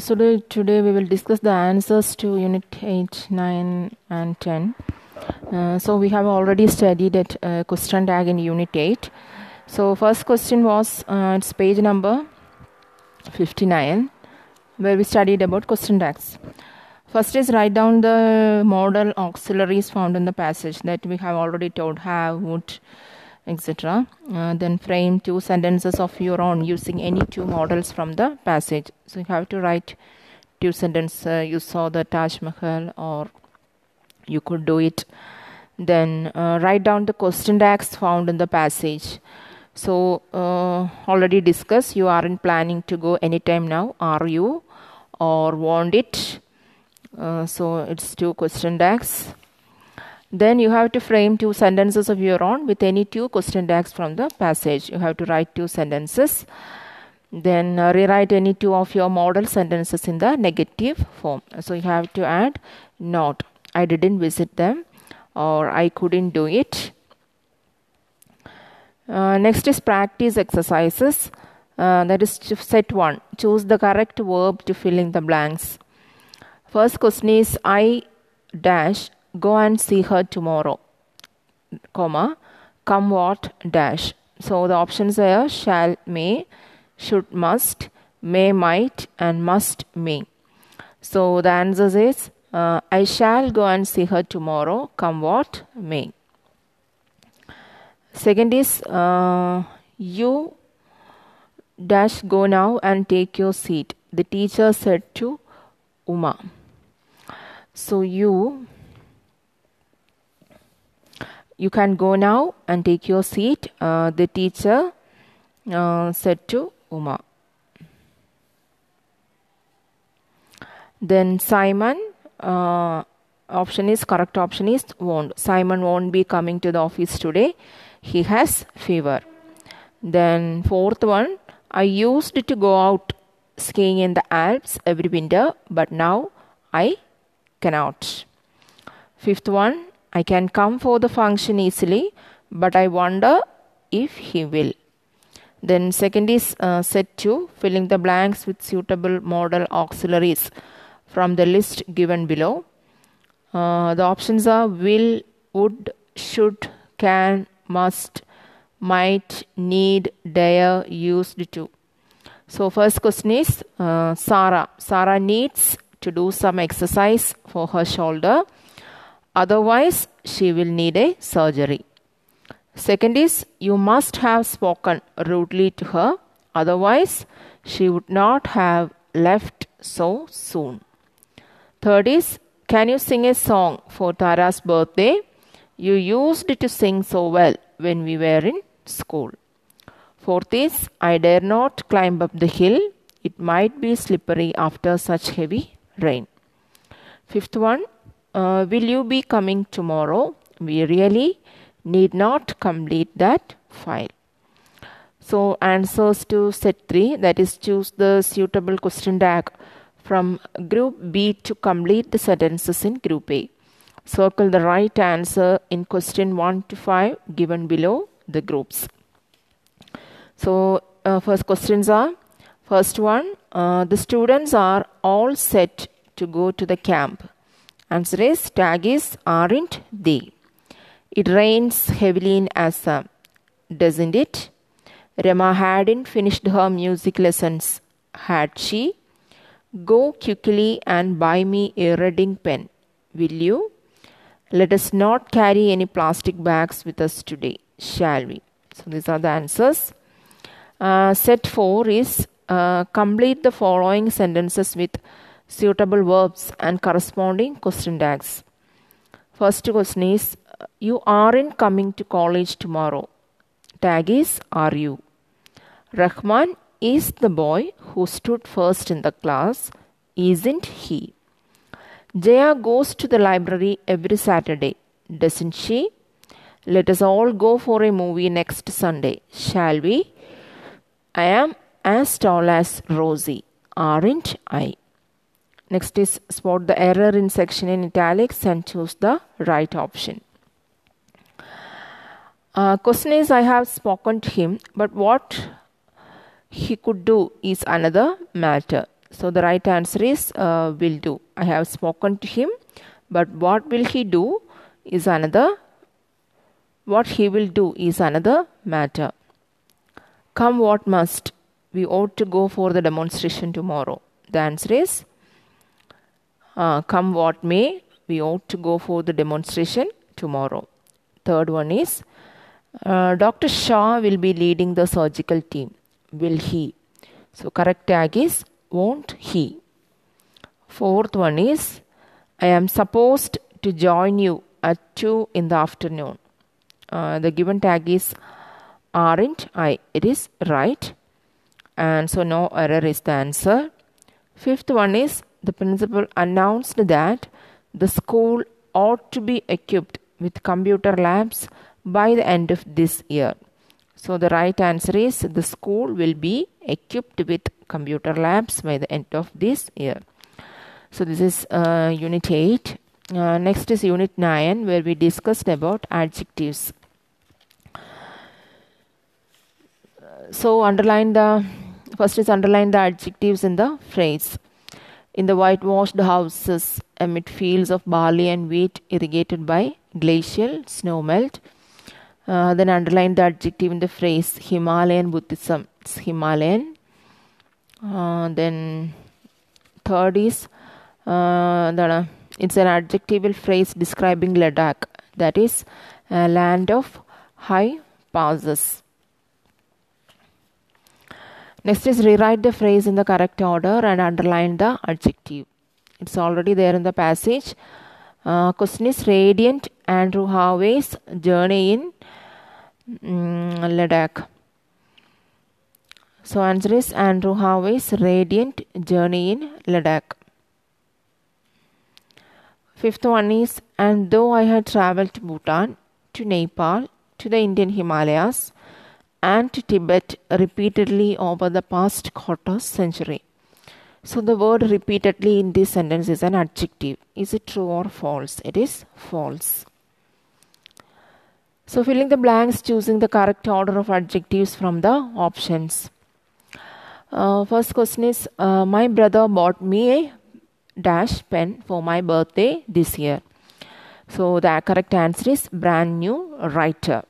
So today we will discuss the answers to Unit 8, 9 and 10. So we have already studied at question tag in Unit 8. So first question was, it's page number 59, where we studied about question tags. First is write down the modal auxiliaries found in the passage that we have already told, have, would, etc. Then frame two sentences of your own using any two models from the passage. So you have to write two sentences. You saw the Taj Mahal, or you could do it. Then write down the question tags found in the passage. So already discussed, you aren't planning to go anytime now, are you? Or want it? So it's two question tags. Then you have to frame two sentences of your own with any two question tags from the passage. You have to write two sentences. Then rewrite any two of your model sentences in the negative form. So you have to add not. I didn't visit them, or I couldn't do it. Next is practice exercises. That is set 1. Choose the correct verb to fill in the blanks. First question is, I dash go and see her tomorrow, comma, come what dash. So the options are shall, may, should, must, may, might, and must, may. So the answer is, I shall go and see her tomorrow, come what may. Second is, you dash go now and take your seat. The teacher said to Uma. So you can go now and take your seat. The teacher said to Uma. Then Simon, correct option is won't. Simon won't be coming to the office today. He has fever. Then fourth one, I used to go out skiing in the Alps every winter, but now I cannot. Fifth one, I can come for the function easily, but I wonder if he will. Then second is set to filling the blanks with suitable modal auxiliaries from the list given below. The options are will, would, should, can, must, might, need, dare, used to. So first question is Sarah needs to do some exercise for her shoulder. Otherwise, she will need a surgery. Second is, you must have spoken rudely to her. Otherwise, she would not have left so soon. Third is, can you sing a song for Tara's birthday? You used to sing so well when we were in school. Fourth is, I dare not climb up the hill. It might be slippery after such heavy rain. Fifth one, will you be coming tomorrow? We really need not complete that file. So answers to set 3, that is choose the suitable question tag from group B to complete the sentences in group A. Circle the right answer in question 1 to 5 given below the groups. So first questions are, first one, the students are all set to go to the camp. Answer is, tag is, aren't they? It rains heavily in Assam, doesn't it? Rema hadn't finished her music lessons, had she? Go quickly and buy me a reading pen, will you? Let us not carry any plastic bags with us today, shall we? So these are the answers. Set 4 is, complete the following sentences with suitable verbs and corresponding question tags. First question is, you aren't coming to college tomorrow. Tag is, are you? Rahman is the boy who stood first in the class, isn't he? Jaya goes to the library every Saturday, doesn't she? Let us all go for a movie next Sunday, shall we? I am as tall as Rosie, aren't I? Next is, spot the error in section in italics and choose the right option. Question is, I have spoken to him, but what he could do is another matter. So the right answer is will do. I have spoken to him, but what will he do is another. What he will do is another matter. Come what must, we ought to go for the demonstration tomorrow. The answer is come what may, we ought to go for the demonstration tomorrow. Third one is Dr. Shah will be leading the surgical team. Will he? So correct tag is won't he. Fourth one is I am supposed to join you at 2 in the afternoon. The given tag is aren't I. It is right. And so no error is the answer. Fifth one is the principal announced that the school ought to be equipped with computer labs by the end of this year. So the right answer is the school will be equipped with computer labs by the end of this year. So this is Unit 8. Next is Unit 9, where we discussed about adjectives. So underline the adjectives in the phrase. In the whitewashed houses amid fields of barley and wheat irrigated by glacial snowmelt. Then underline the adjective in the phrase Himalayan Buddhism. It's Himalayan. Then third is it's an adjectival phrase describing Ladakh, that is a land of high passes. Next is rewrite the phrase in the correct order and underline the adjective. It's already there in the passage. Question is radiant Andrew Harvey's journey in Ladakh. So answer is Andrew Harvey's radiant journey in Ladakh. Fifth one is and though I had travelled to Bhutan, to Nepal, to the Indian Himalayas, and to Tibet repeatedly over the past quarter century. So the word repeatedly in this sentence is an adjective. Is it true or false? It is false. So filling the blanks, choosing the correct order of adjectives from the options. First question is, my brother bought me a dash pen for my birthday this year. So the correct answer is brand new writer.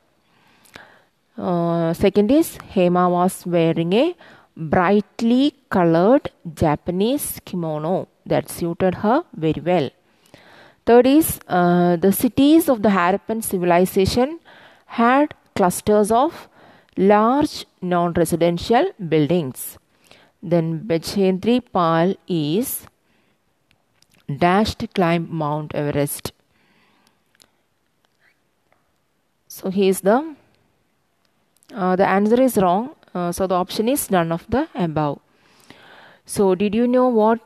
Second is, Hema was wearing a brightly colored Japanese kimono that suited her very well. Third is, the cities of the Harappan civilization had clusters of large non-residential buildings. Then Bachendri Pal is dash to climb Mount Everest. So he is the answer is wrong. So the option is none of the above. So did you know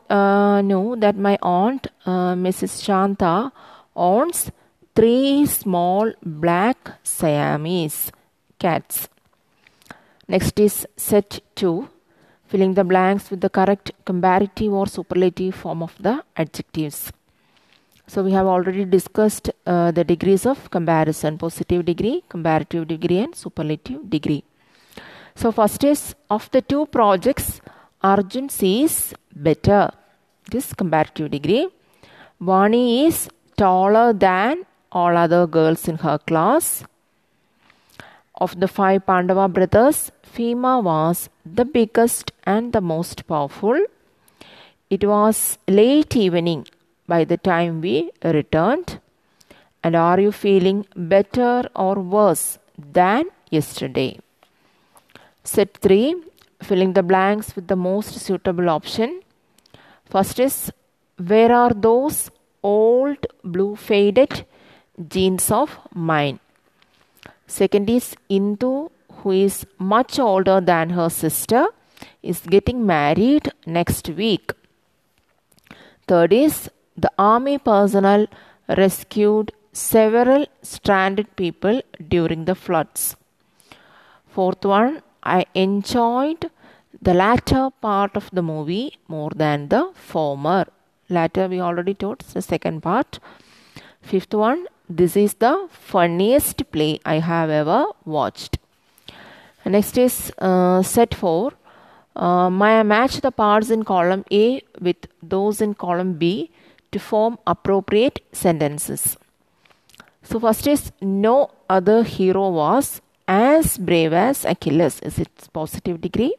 that my aunt Mrs. Shanta owns 3 small black Siamese cats. Next is set 2, filling the blanks with the correct comparative or superlative form of the adjectives. So we have already discussed the degrees of comparison: positive degree, comparative degree, and superlative degree. So first is, of the 2 projects, Arjun sees better. This comparative degree. Vani is taller than all other girls in her class. Of the 5 Pandava brothers, Fema was the biggest and the most powerful. It was late evening by the time we returned. And are you feeling better or worse than yesterday? Set 3, filling the blanks with the most suitable option. First is, where are those old blue faded jeans of mine? Second is, Indu, who is much older than her sister, is getting married next week. Third is, the army personnel rescued several stranded people during the floods. Fourth one, I enjoyed the latter part of the movie more than the former. Latter we already taught, the second part. Fifth one, this is the funniest play I have ever watched. Next is set 4, Match the parts in column A with those in column B to form appropriate sentences. So first is, no other hero was as brave as Achilles. Is its positive degree.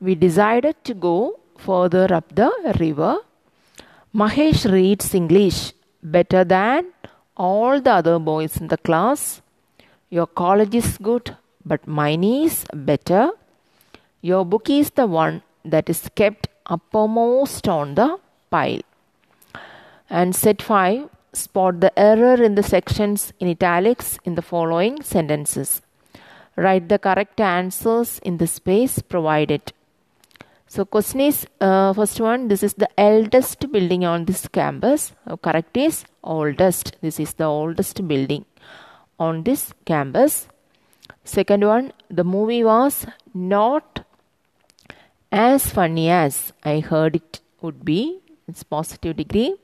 We decided to go further up the river. Mahesh reads English better than all the other boys in the class. Your college is good, but mine is better. Your book is the one that is kept uppermost on the pile. And set 5, spot the error in the sections in italics in the following sentences. Write the correct answers in the space provided. So question is, first one, this is the eldest building on this campus. Correct is oldest. This is the oldest building on this campus. Second one, the movie was not as funny as I heard it would be. It's positive degree.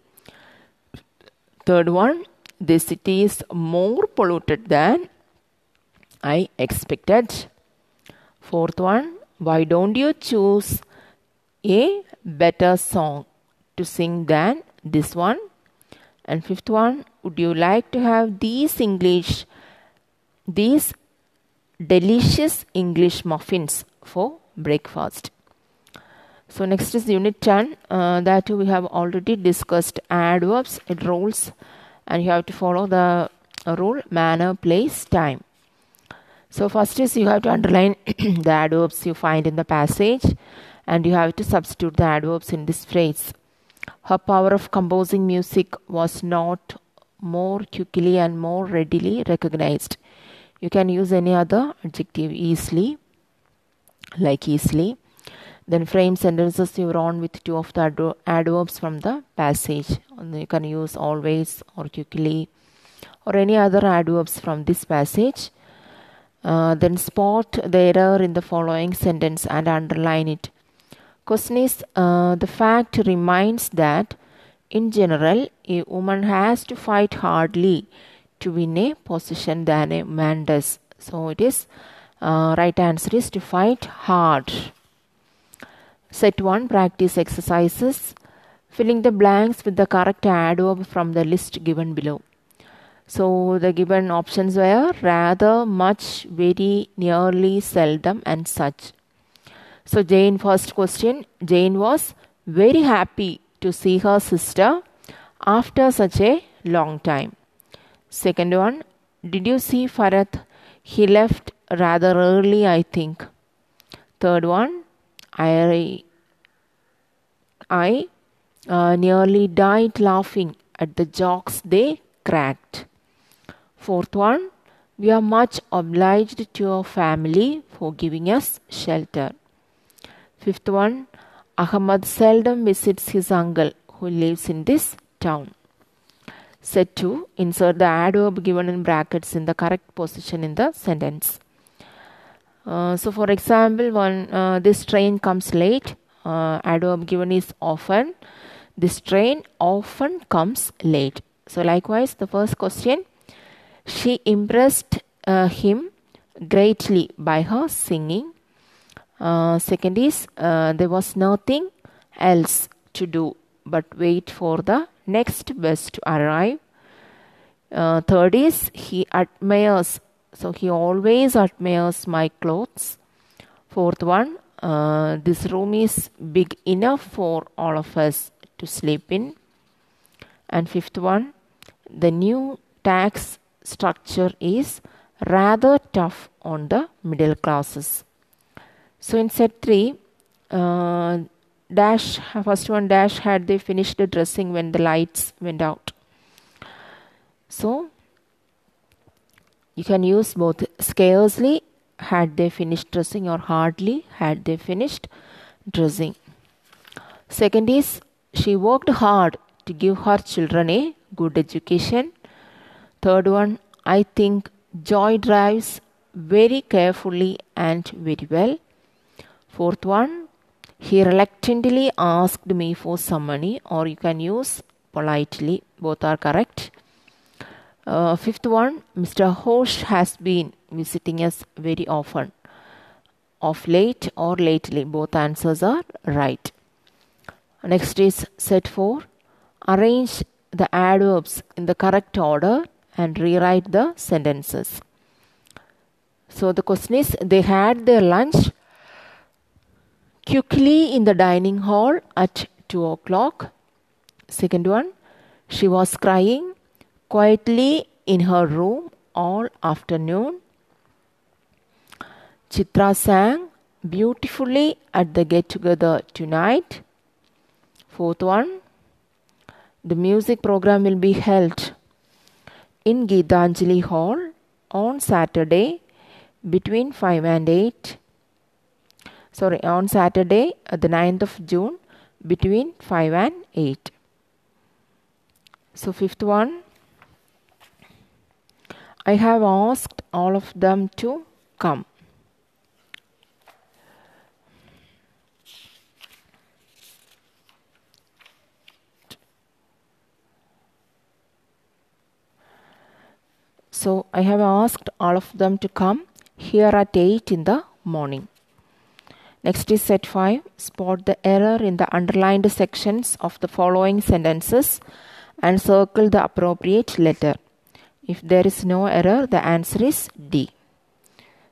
Third one, the city is more polluted than I expected. Fourth one, why don't you choose a better song to sing than this one? And fifth one, would you like to have these delicious English muffins for breakfast? So next is unit 10. That we have already discussed adverbs, roles, and you have to follow the rule manner, place, time. So first is, you have to underline the adverbs you find in the passage, and you have to substitute the adverbs in this phrase. Her power of composing music was not more quickly and more readily recognized. You can use any other adjective, easily, like easily. Then frame sentences you run with two of the adverbs from the passage. And you can use always or quickly or any other adverbs from this passage. Then spot the error in the following sentence and underline it. Question is, the fact reminds that, in general, a woman has to fight hardly to win a position than a man does. So it is, right answer is to fight hard. Set 1, practice exercises, filling the blanks with the correct adverb from the list given below. So the given options were rather, much, very, nearly, seldom, and such. So Jane, first question, Jane was very happy to see her sister after such a long time. Second one, did you see Farath? He left rather early, I think. Third one, I nearly died laughing at the jokes they cracked. Fourth one, we are much obliged to your family for giving us shelter. Fifth one, Ahmad seldom visits his uncle who lives in this town. Set 2, insert the adverb given in brackets in the correct position in the sentence. So for example, one, this train comes late. Adverb given is often. This train often comes late. So likewise, the first question, she impressed him greatly by her singing. Second is, there was nothing else to do but wait for the next bus to arrive. Third is, he admires. So he always admires my clothes. Fourth one, this room is big enough for all of us to sleep in. And fifth one, the new tax structure is rather tough on the middle classes. So in set 3, first one, had they finished the dressing when the lights went out? So you can use both, scarcely had they finished dressing or hardly had they finished dressing. Second is, she worked hard to give her children a good education. Third one, I think Joy drives very carefully and very well. Fourth one, he reluctantly asked me for some money, or you can use politely. Both are correct. Fifth one, Mr. Hosh has been visiting us very often. of late or lately. Both answers are right. Next is set 4. Arrange the adverbs in the correct order and rewrite the sentences. So the question is, they had their lunch quickly in the dining hall at 2 o'clock. Second one, she was crying quietly in her room all afternoon. Chitra sang beautifully at the get-together tonight. Fourth one, the music program will be held in Geetanjali Hall on Saturday between 5 and 8. Sorry, on Saturday, the 9th of June, between 5 and 8. So, fifth one, I have asked all of them to come. So, I have asked all of them to come here at 8 in the morning. Next is set 5. Spot the error in the underlined sections of the following sentences and circle the appropriate letter. If there is no error, the answer is D.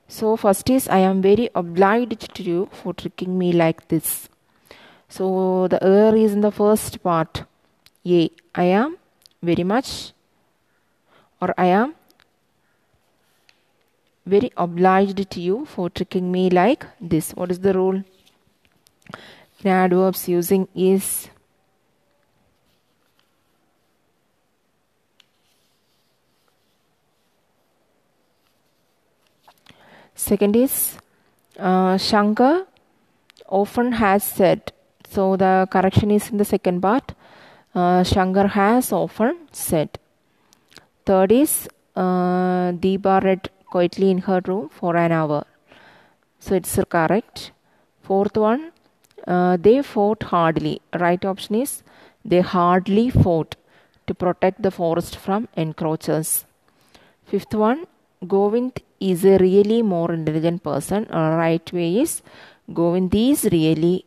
So, first is, I am very obliged to you for tricking me like this. So, the error is in the first part. A. I am very much, or I am very obliged to you for tricking me like this. What is the rule? In adverbs using is, second is Shankar often has said. So the correction is in the second part. Shankar has often said. Third is Deepa read quietly in her room for an hour. So it's correct. Fourth one, they fought hardly. Right option is, they hardly fought to protect the forest from encroachers. Fifth one, Govind is a really more intelligent person. Right way is, Govind is really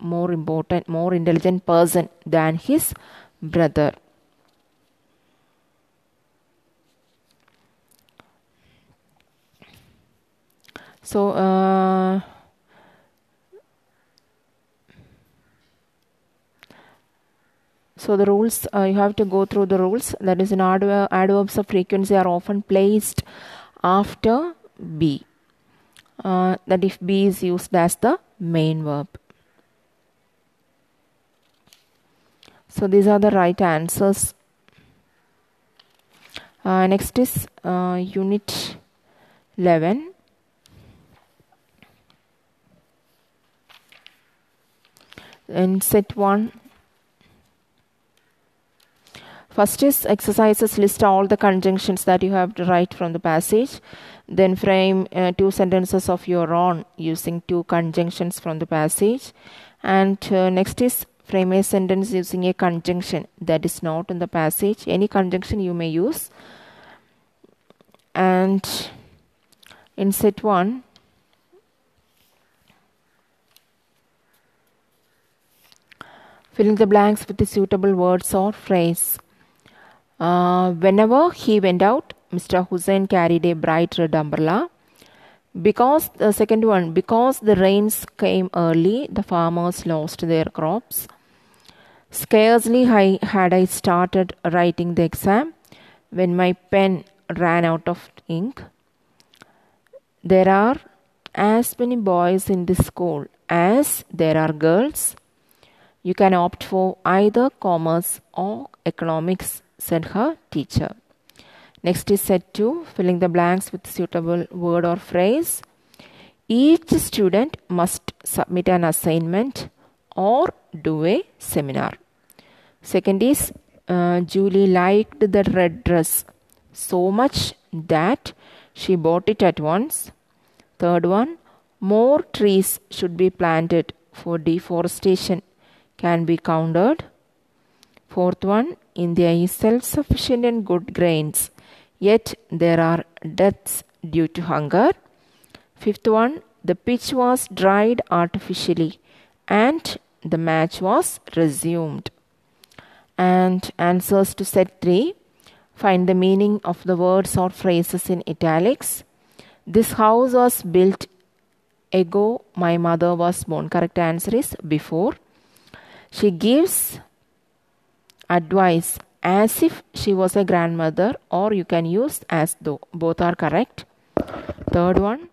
more intelligent person than his brother. So, the rules, you have to go through the rules. That is, in adverbs of frequency are often placed after B. That if B is used as the main verb. So, these are the right answers. Next is Unit 11. And set 1. First is exercises, list all the conjunctions that you have to write from the passage. Then frame two sentences of your own using two conjunctions from the passage. And next is frame a sentence using a conjunction that is not in the passage. Any conjunction you may use. And in set 1, filling the blanks with the suitable words or phrase. Whenever he went out, Mr. Hussain carried a bright red umbrella. Because the rains came early, the farmers lost their crops. Scarcely had I started writing the exam when my pen ran out of ink. There are as many boys in this school as there are girls. You can opt for either commerce or economics, said her teacher. Next is set 2, filling the blanks with suitable word or phrase. Each student must submit an assignment or do a seminar. Second is, Julie liked the red dress so much that she bought it at once. Third one, more trees should be planted for deforestation can be countered. Fourth one, India is self-sufficient in good grains, yet there are deaths due to hunger. Fifth one, The pitch was dried artificially, and the match was resumed. And answers to set 3. Find the meaning of the words or phrases in italics. This house was built ago. My mother was born. Correct answer is before. She gives advice as if she was a grandmother, or you can use as though. Both are correct. Third one.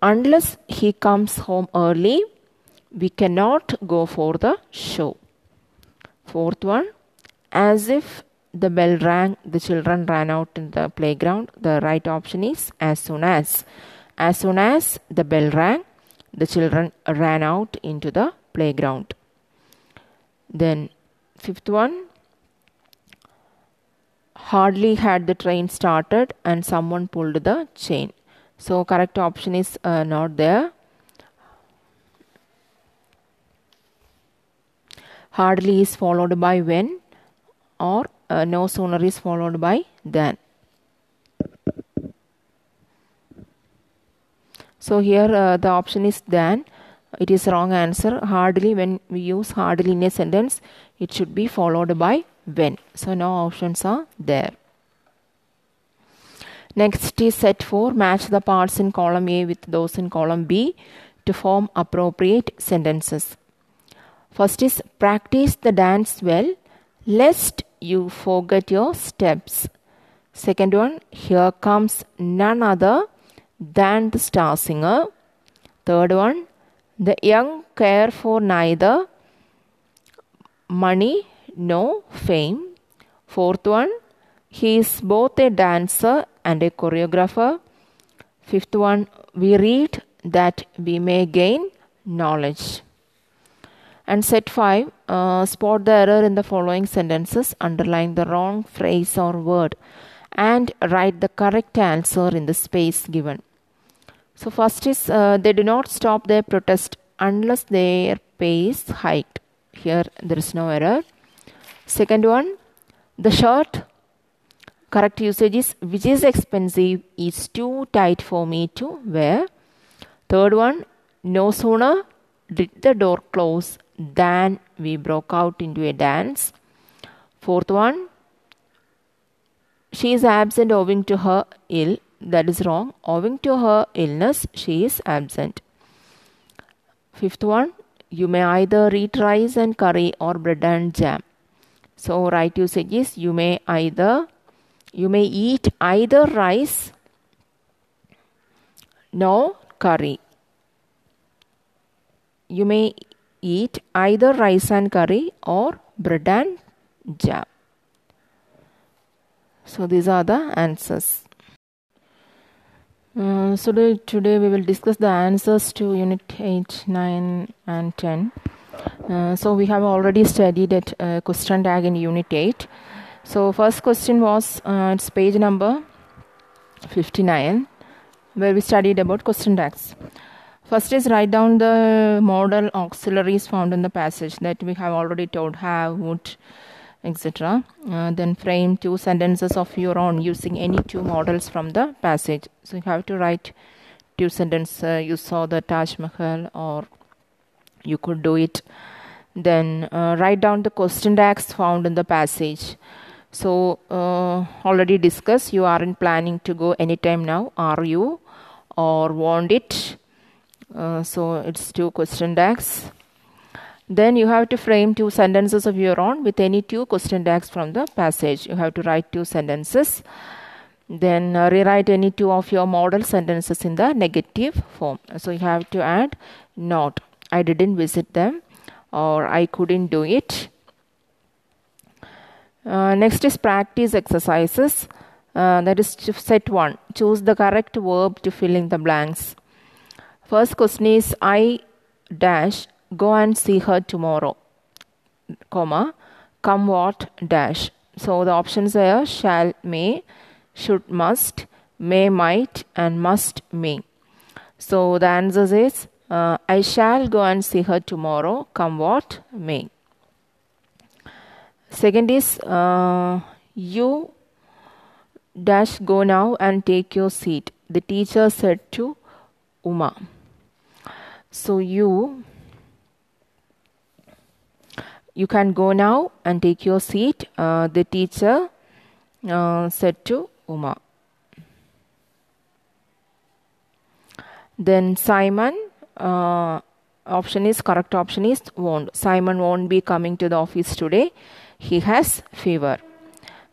Unless he comes home early, we cannot go for the show. Fourth one. As if the bell rang, the children ran out in the playground. The right option is as soon as. As soon as the bell rang, the children ran out into the playground. Then fifth one. Hardly had the train started and someone pulled the chain. So correct option is not there. Hardly is followed by when, or no sooner is followed by than. So here the option is than. It is wrong answer. Hardly, when we use hardly in a sentence, it should be followed by when. So no options are there. Next is set 4. Match the parts in column A with those in column B to form appropriate sentences. First is practice the dance well, lest you forget your steps. Second one, here comes none other than the star singer. Third one, the young care for neither money nor fame. Fourth one, he is both a dancer and a choreographer. Fifth one, we read that we may gain knowledge. And set 5, spot the error in the following sentences, underline the wrong phrase or word, and write the correct answer in the space given. So first is, they do not stop their protest unless their pace hiked. Here there is no error. Second one, the shirt, correct usage is, which is expensive, is too tight for me to wear. Third one, no sooner did the door close than we broke out into a dance. Fourth one, she is absent owing to her ill. That is wrong. Owing to her illness, she is absent. Fifth one, you may either eat rice and curry or bread and jam. So right usage is, you may eat either rice, no curry. You may eat either rice and curry or bread and jam. So these are the answers. So today we will discuss the answers to Unit 8, 9 and 10. So we have already studied at question tag in Unit 8. So first question was, it's page number 59, where we studied about question tags. First is write down the modal auxiliaries found in the passage that we have already told, have, would, etc. Then frame 2 sentences of your own using any 2 modals from the passage. So you have to write 2 sentences. You saw the Taj Mahal, or you could do it. Then write down the question tags found in the passage. So already discussed, you aren't planning to go anytime now, are you? Or want it? So it's 2 question tags. Then you have to frame 2 sentences of your own with any 2 question tags from the passage. You have to write 2 sentences. Then rewrite any 2 of your model sentences in the negative form. So you have to add not. I didn't visit them, or I couldn't do it. Next is practice exercises. That is set 1. Choose the correct verb to fill in the blanks. First question is, I dash go and see her tomorrow, comma, come what dash. So the options are shall, may, should, must, may, might, and must, may. So the answer is, I shall go and see her tomorrow, come what may. Second is, you dash go now and take your seat. The teacher said to Uma. So you can go now and take your seat, the teacher said to Uma. Then Simon, correct option is won't. Simon won't be coming to the office today. He has fever.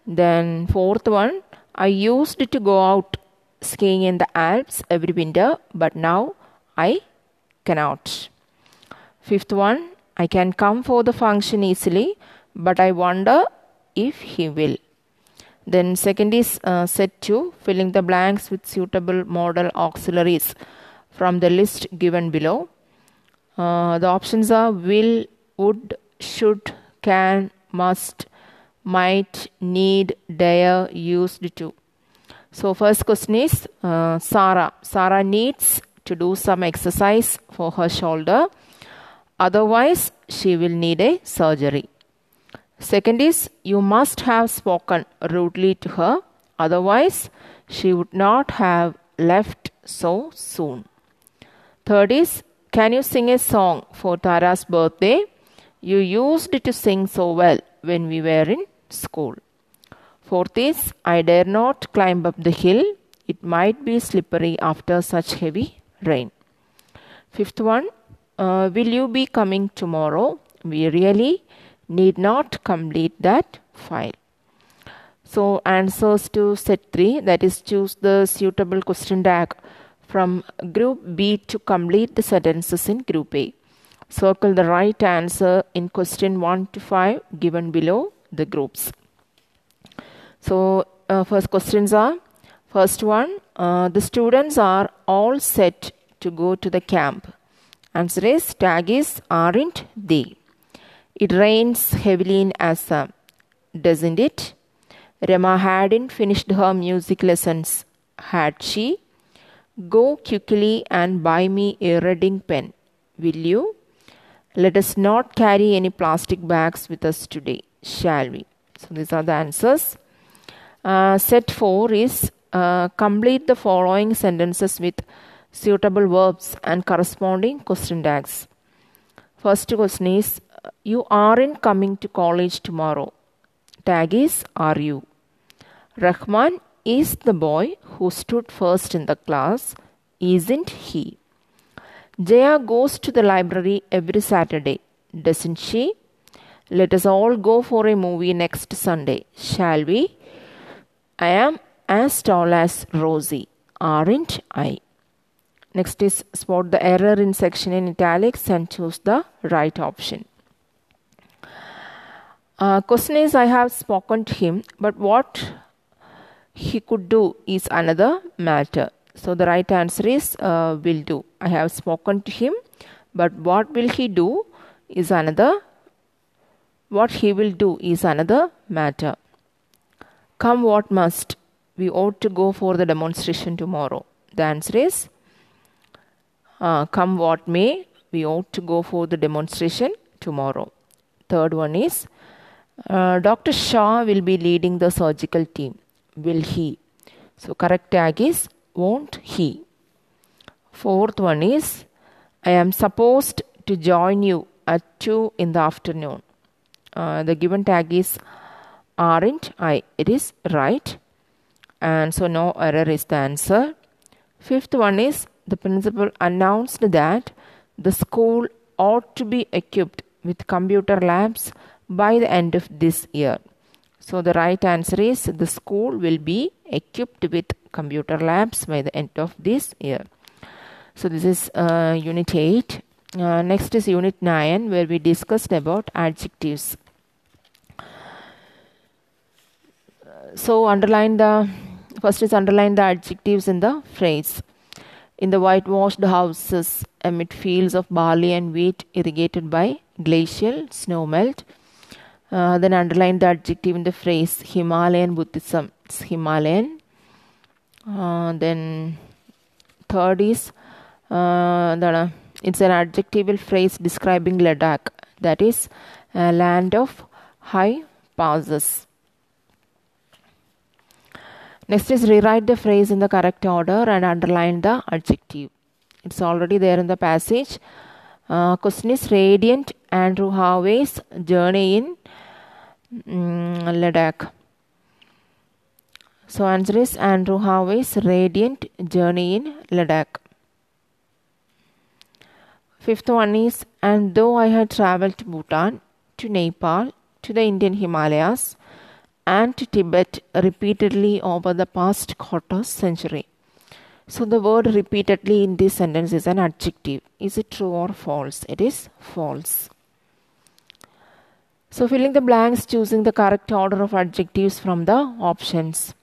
Then fourth one, I used to go out skiing in the Alps every winter, but now I cannot. Fifth one, I can come for the function easily, but I wonder if he will. Then second is set to filling the blanks with suitable modal auxiliaries from the list given below. The options are will, would, should, can, must, might, need, dare, used to. So first question is Sarah. Sarah needs to do some exercise for her shoulder. Otherwise, she will need a surgery. Second is, you must have spoken rudely to her. Otherwise, she would not have left so soon. Third is, can you sing a song for Tara's birthday? You used to sing so well when we were in school. Fourth is, I dare not climb up the hill. It might be slippery after such heavy rain. Fifth one, will you be coming tomorrow? We really need not complete that file. So answers to set 3, that is choose the suitable question tag from group B to complete the sentences in group A. Circle the right answer in question 1 to 5 given below the groups. So first questions are, first one, the students are all set to go to the camp. Answer is, tag is, aren't they? It rains heavily in Assam, doesn't it? Rema hadn't finished her music lessons, had she? Go quickly and buy me a reading pen, will you? Let us not carry any plastic bags with us today, shall we? So these are the answers. Set 4 is complete the following sentences with suitable verbs and corresponding question tags. First question is, you aren't coming to college tomorrow. Tag is, are you? Rahman is the boy who stood first in the class, isn't he? Jaya goes to the library every Saturday, doesn't she? Let us all go for a movie next Sunday, shall we? I am as tall as Rosie, aren't I? Next is spot the error in section in italics and choose the right option. Question is, I have spoken to him, but what he could do is another matter. So the right answer is will do. I have spoken to him, but what will he do is another. What he will do is another matter. Come what must, we ought to go for the demonstration tomorrow. The answer is come what may, we ought to go for the demonstration tomorrow. Third one is, Dr. Shah will be leading the surgical team. Will he? So correct tag is, won't he? Fourth one is, I am supposed to join you at 2 in the afternoon. The given tag is, aren't I? It is right. And so no error is the answer. Fifth one is, the principal announced that the school ought to be equipped with computer labs by the end of this year. So the right answer is, the school will be equipped with computer labs by the end of this year. So this is Unit 8. Next is Unit 9, where we discussed about adjectives. So underline the adjectives in the phrase. In the whitewashed houses amid fields of barley and wheat irrigated by glacial snowmelt. Then underline the adjective in the phrase Himalayan Buddhism. It's Himalayan. Then third is it's an adjectival phrase describing Ladakh, that is a land of high passes. Next is rewrite the phrase in the correct order and underline the adjective. It's already there in the passage. Question is Radiant Andrew Harvey's Journey in Ladakh. So answer is Andrew Harvey's Radiant Journey in Ladakh. Fifth one is, and though I had travelled to Bhutan, to Nepal, to the Indian Himalayas, and to Tibet repeatedly over the past quarter century. So the word repeatedly in this sentence is an adjective. Is it true or false? It is false. So filling the blanks, choosing the correct order of adjectives from the options.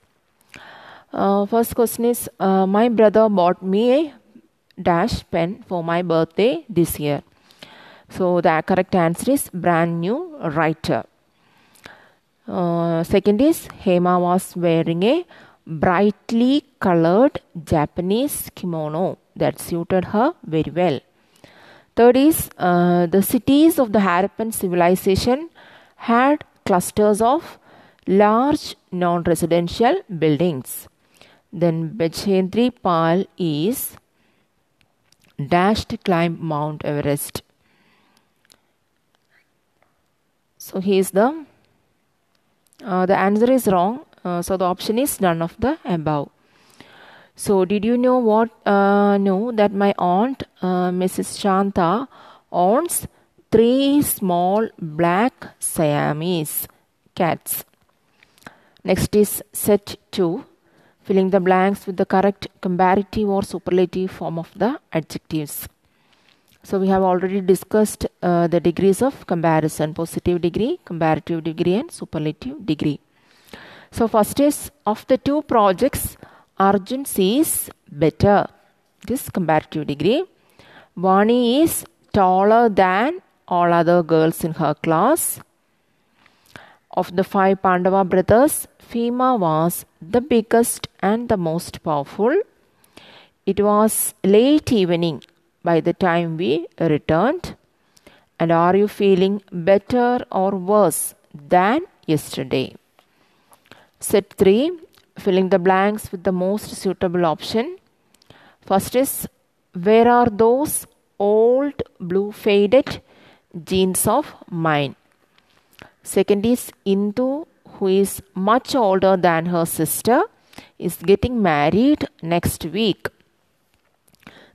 First question is, my brother bought me a dash pen for my birthday this year. So the correct answer is brand new writer. Second is, Hema was wearing a brightly colored Japanese kimono that suited her very well. Third is, the cities of the Harappan civilization had clusters of large non-residential buildings. Then Bachendri Pal is dash to climb Mount Everest. So here is the answer is wrong. So the option is none of the above. So did you know what? Know that my aunt, Mrs. Shanta, owns 3 small black Siamese cats. Next is set 2. Filling the blanks with the correct comparative or superlative form of the adjectives. So we have already discussed the degrees of comparison. Positive degree, comparative degree and superlative degree. So first is, of the 2 projects, Arjun sees better. This comparative degree. Vani is taller than all other girls in her class. Of the 5 Pandava brothers, Fema was the biggest and the most powerful. It was late evening by the time we returned. And are you feeling better or worse than yesterday? Set 3. Filling the blanks with the most suitable option. First is, where are those old blue faded jeans of mine? Second is, Indu, who is much older than her sister, is getting married next week.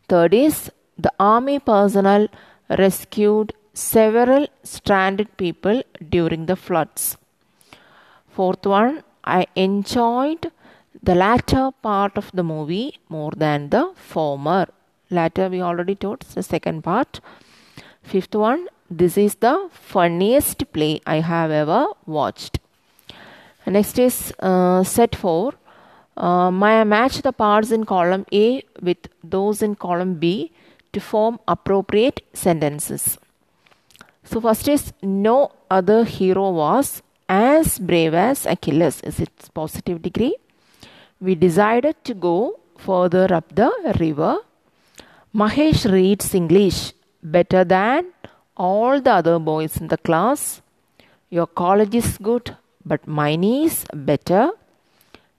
Third is, the army personnel rescued several stranded people during the floods. Fourth one, I enjoyed the latter part of the movie more than the former. Latter we already taught, the second part. Fifth one, this is the funniest play I have ever watched. Next is set 4. May I match the parts in column A with those in column B to form appropriate sentences. So first is, no other hero was as brave as Achilles. Is its positive degree. We decided to go further up the river. Mahesh reads English better than all the other boys in the class. Your college is good, but mine is better.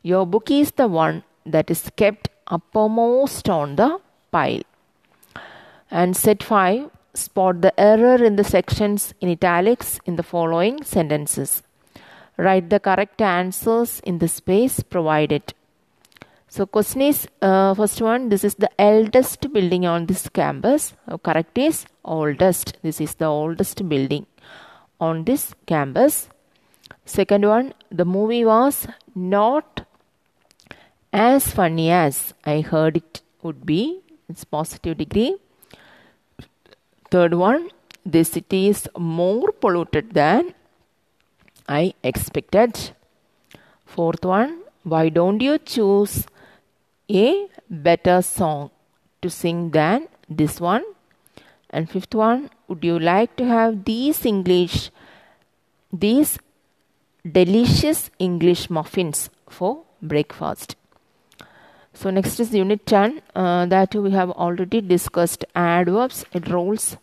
Your book is the one that is kept uppermost on the pile. And set 5, spot the error in the sections in italics in the following sentences. Write the correct answers in the space provided. So question is, first one, this is the eldest building on this campus. So correct is oldest. This is the oldest building on this campus. Second one, the movie was not as funny as I heard it would be. It's positive degree. Third one, the city is more polluted than I expected. Fourth one, why don't you choose a better song to sing than this one? And fifth one, would you like to have these delicious English muffins for breakfast? So next is unit 10. That we have already discussed adverbs, it rules,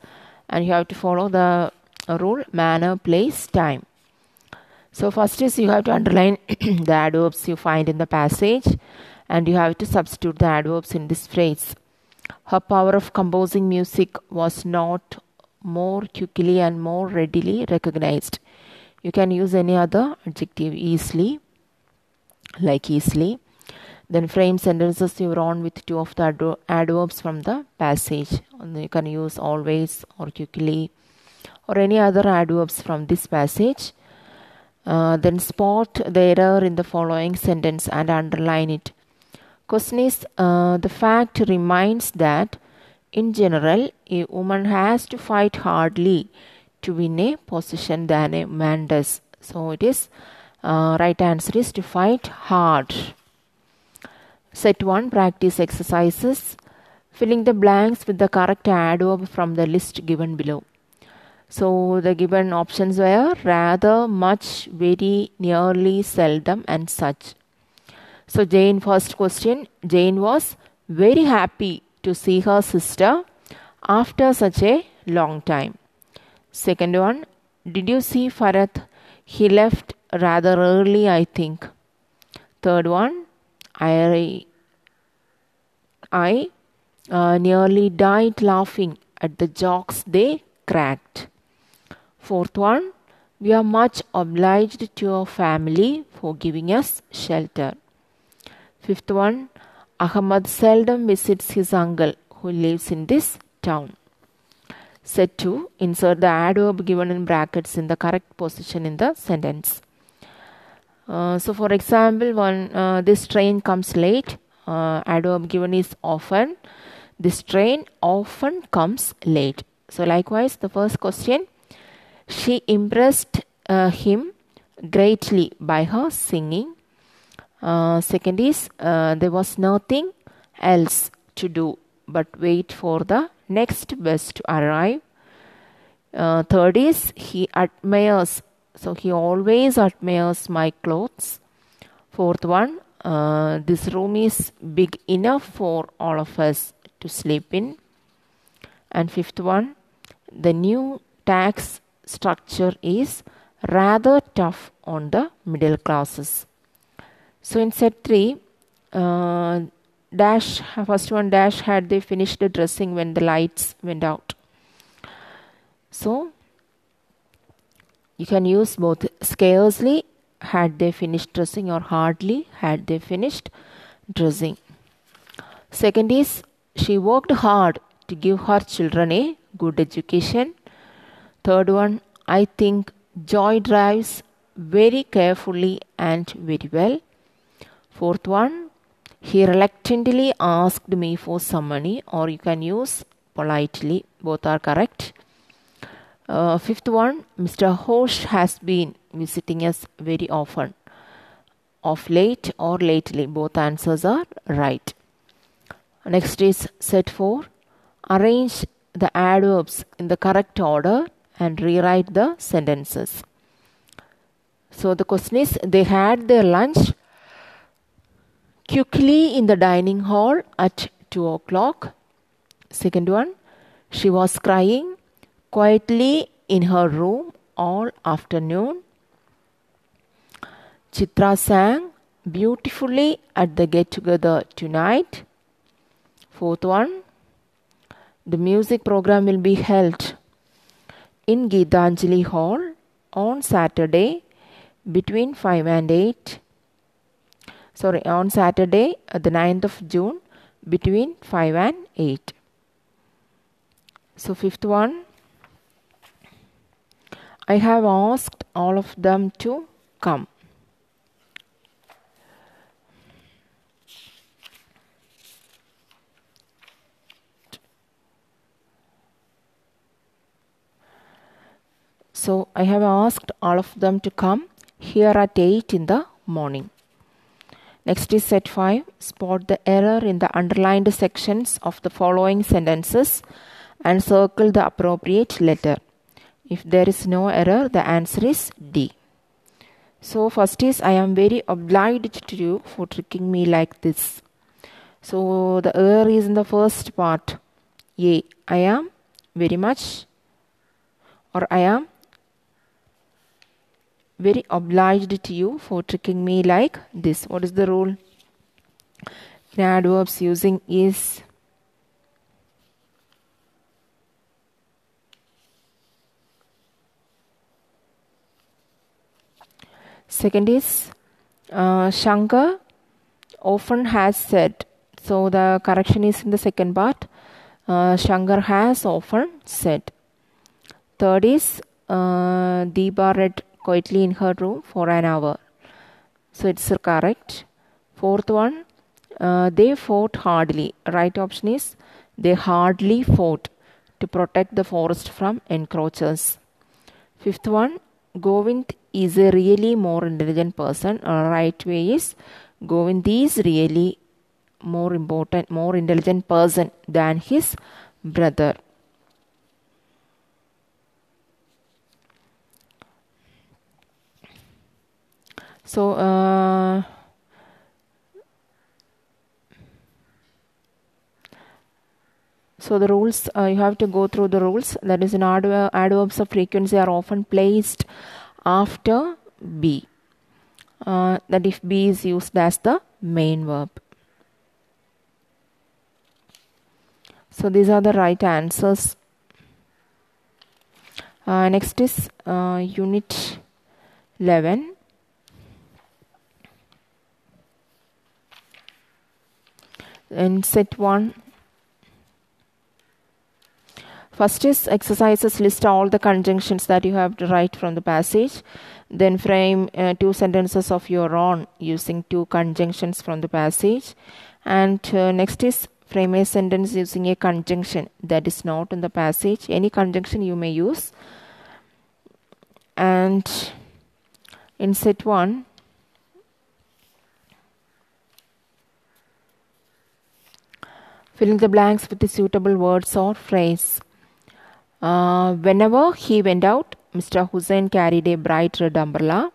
and you have to follow the rule manner, place, time. So first is, you have to underline the adverbs you find in the passage and you have to substitute the adverbs in this phrase. Her power of composing music was not more quickly and more readily recognized. You can use any other adjective, easily, like easily. Then frame sentences your own with two of the adverbs from the passage. And you can use always or quickly or any other adverbs from this passage. Then spot the error in the following sentence and underline it. Question is, the fact reminds that in general, a woman has to fight hardly to win a position than a man does. So it is, right answer is to fight hard. Set 1, practice exercises, filling the blanks with the correct adverb from the list given below. So the given options were rather, much, very, nearly, seldom and such. So Jane, first question, Jane was very happy to see her sister after such a long time. Second one, did you see Farath? He left rather early, I think. Third one, I nearly died laughing at the jokes they cracked. Fourth one, we are much obliged to your family for giving us shelter. Fifth one, Ahmad seldom visits his uncle who lives in this town. Set 2, insert the adverb given in brackets in the correct position in the sentence. So for example, this train comes late, adverb given is often. This train often comes late. So likewise, the first question, she impressed him greatly by her singing. Second is, there was nothing else to do but wait for the next bus to arrive. Third is, he admires, so he always admires my clothes. Fourth one, this room is big enough for all of us to sleep in. And fifth one, the new tax structure is rather tough on the middle classes. So in set 3, first one, had they finished the dressing when the lights went out. So you can use both scarcely had they finished dressing or hardly had they finished dressing. Second is, she worked hard to give her children a good education. Third one, I think Joy drives very carefully and very well. Fourth one, he reluctantly asked me for some money, or you can use politely. Both are correct. Fifth one, Mr. Hosh has been visiting us very often. Of late or lately, both answers are right. Next is set 4. Arrange the adverbs in the correct order and rewrite the sentences. So the question is, they had their lunch quickly in the dining hall at 2 o'clock. Second one, she was crying quietly in her room all afternoon. Chitra sang beautifully at the get-together tonight. Fourth one, the music program will be held in Geetanjali Hall on Saturday between 5 and 8. On Saturday, the 9th of June, between 5 and 8. So, fifth one, I have asked all of them to come. So, I have asked all of them to come here at 8 in the morning. Next is set 5. Spot the error in the underlined sections of the following sentences and circle the appropriate letter. If there is no error, the answer is D. So first is, I am very obliged to you for tricking me like this. So the error is in the first part. A. I am very much, or I am very obliged to you for tricking me like this. What is the rule? In adverbs using is, Second is Shankar often has said. So the correction is in the second part. Shankar has often said. Third is Deepa read quietly in her room for an hour. So it's correct. Fourth one, they fought hardly. Right option is they hardly fought to protect the forest from encroachers. Fifth one, Govind is a really more intelligent person. Right way is Govind is really more intelligent person than his brother. So, the rules, you have to go through the rules. That is, adverbs of frequency are often placed after be. That if be is used as the main verb. So, these are the right answers. Next is Unit 11. And set 1. First is exercises, list all the conjunctions that you have to write from the passage. Then frame two sentences of your own using two conjunctions from the passage. And next is frame a sentence using a conjunction that is not in the passage. Any conjunction you may use. And in set 1, fill in the blanks with the suitable words or phrase. Whenever he went out, Mr. Hussain carried a bright red umbrella.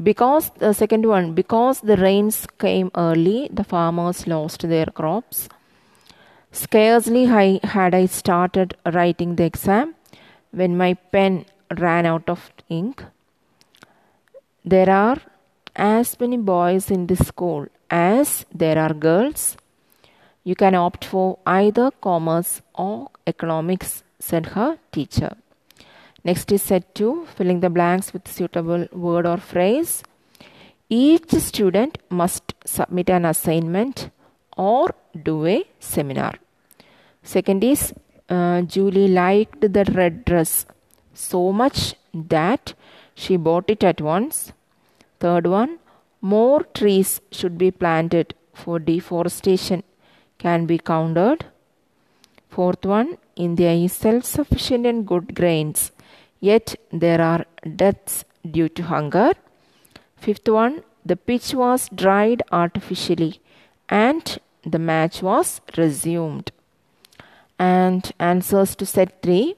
Because the second one, because the rains came early, the farmers lost their crops. Scarcely had I started writing the exam when my pen ran out of ink. There are as many boys in this school as there are girls. You can opt for either commerce or economics, said her teacher. Next is set 2, filling the blanks with suitable word or phrase. Each student must submit an assignment or do a seminar. Second is, Julie liked the red dress so much that she bought it at once. Third one, more trees should be planted for deforestation can be countered. Fourth one, India is self-sufficient in good grains, yet there are deaths due to hunger. Fifth one, the pitch was dried artificially and the match was resumed. And answers to set 3.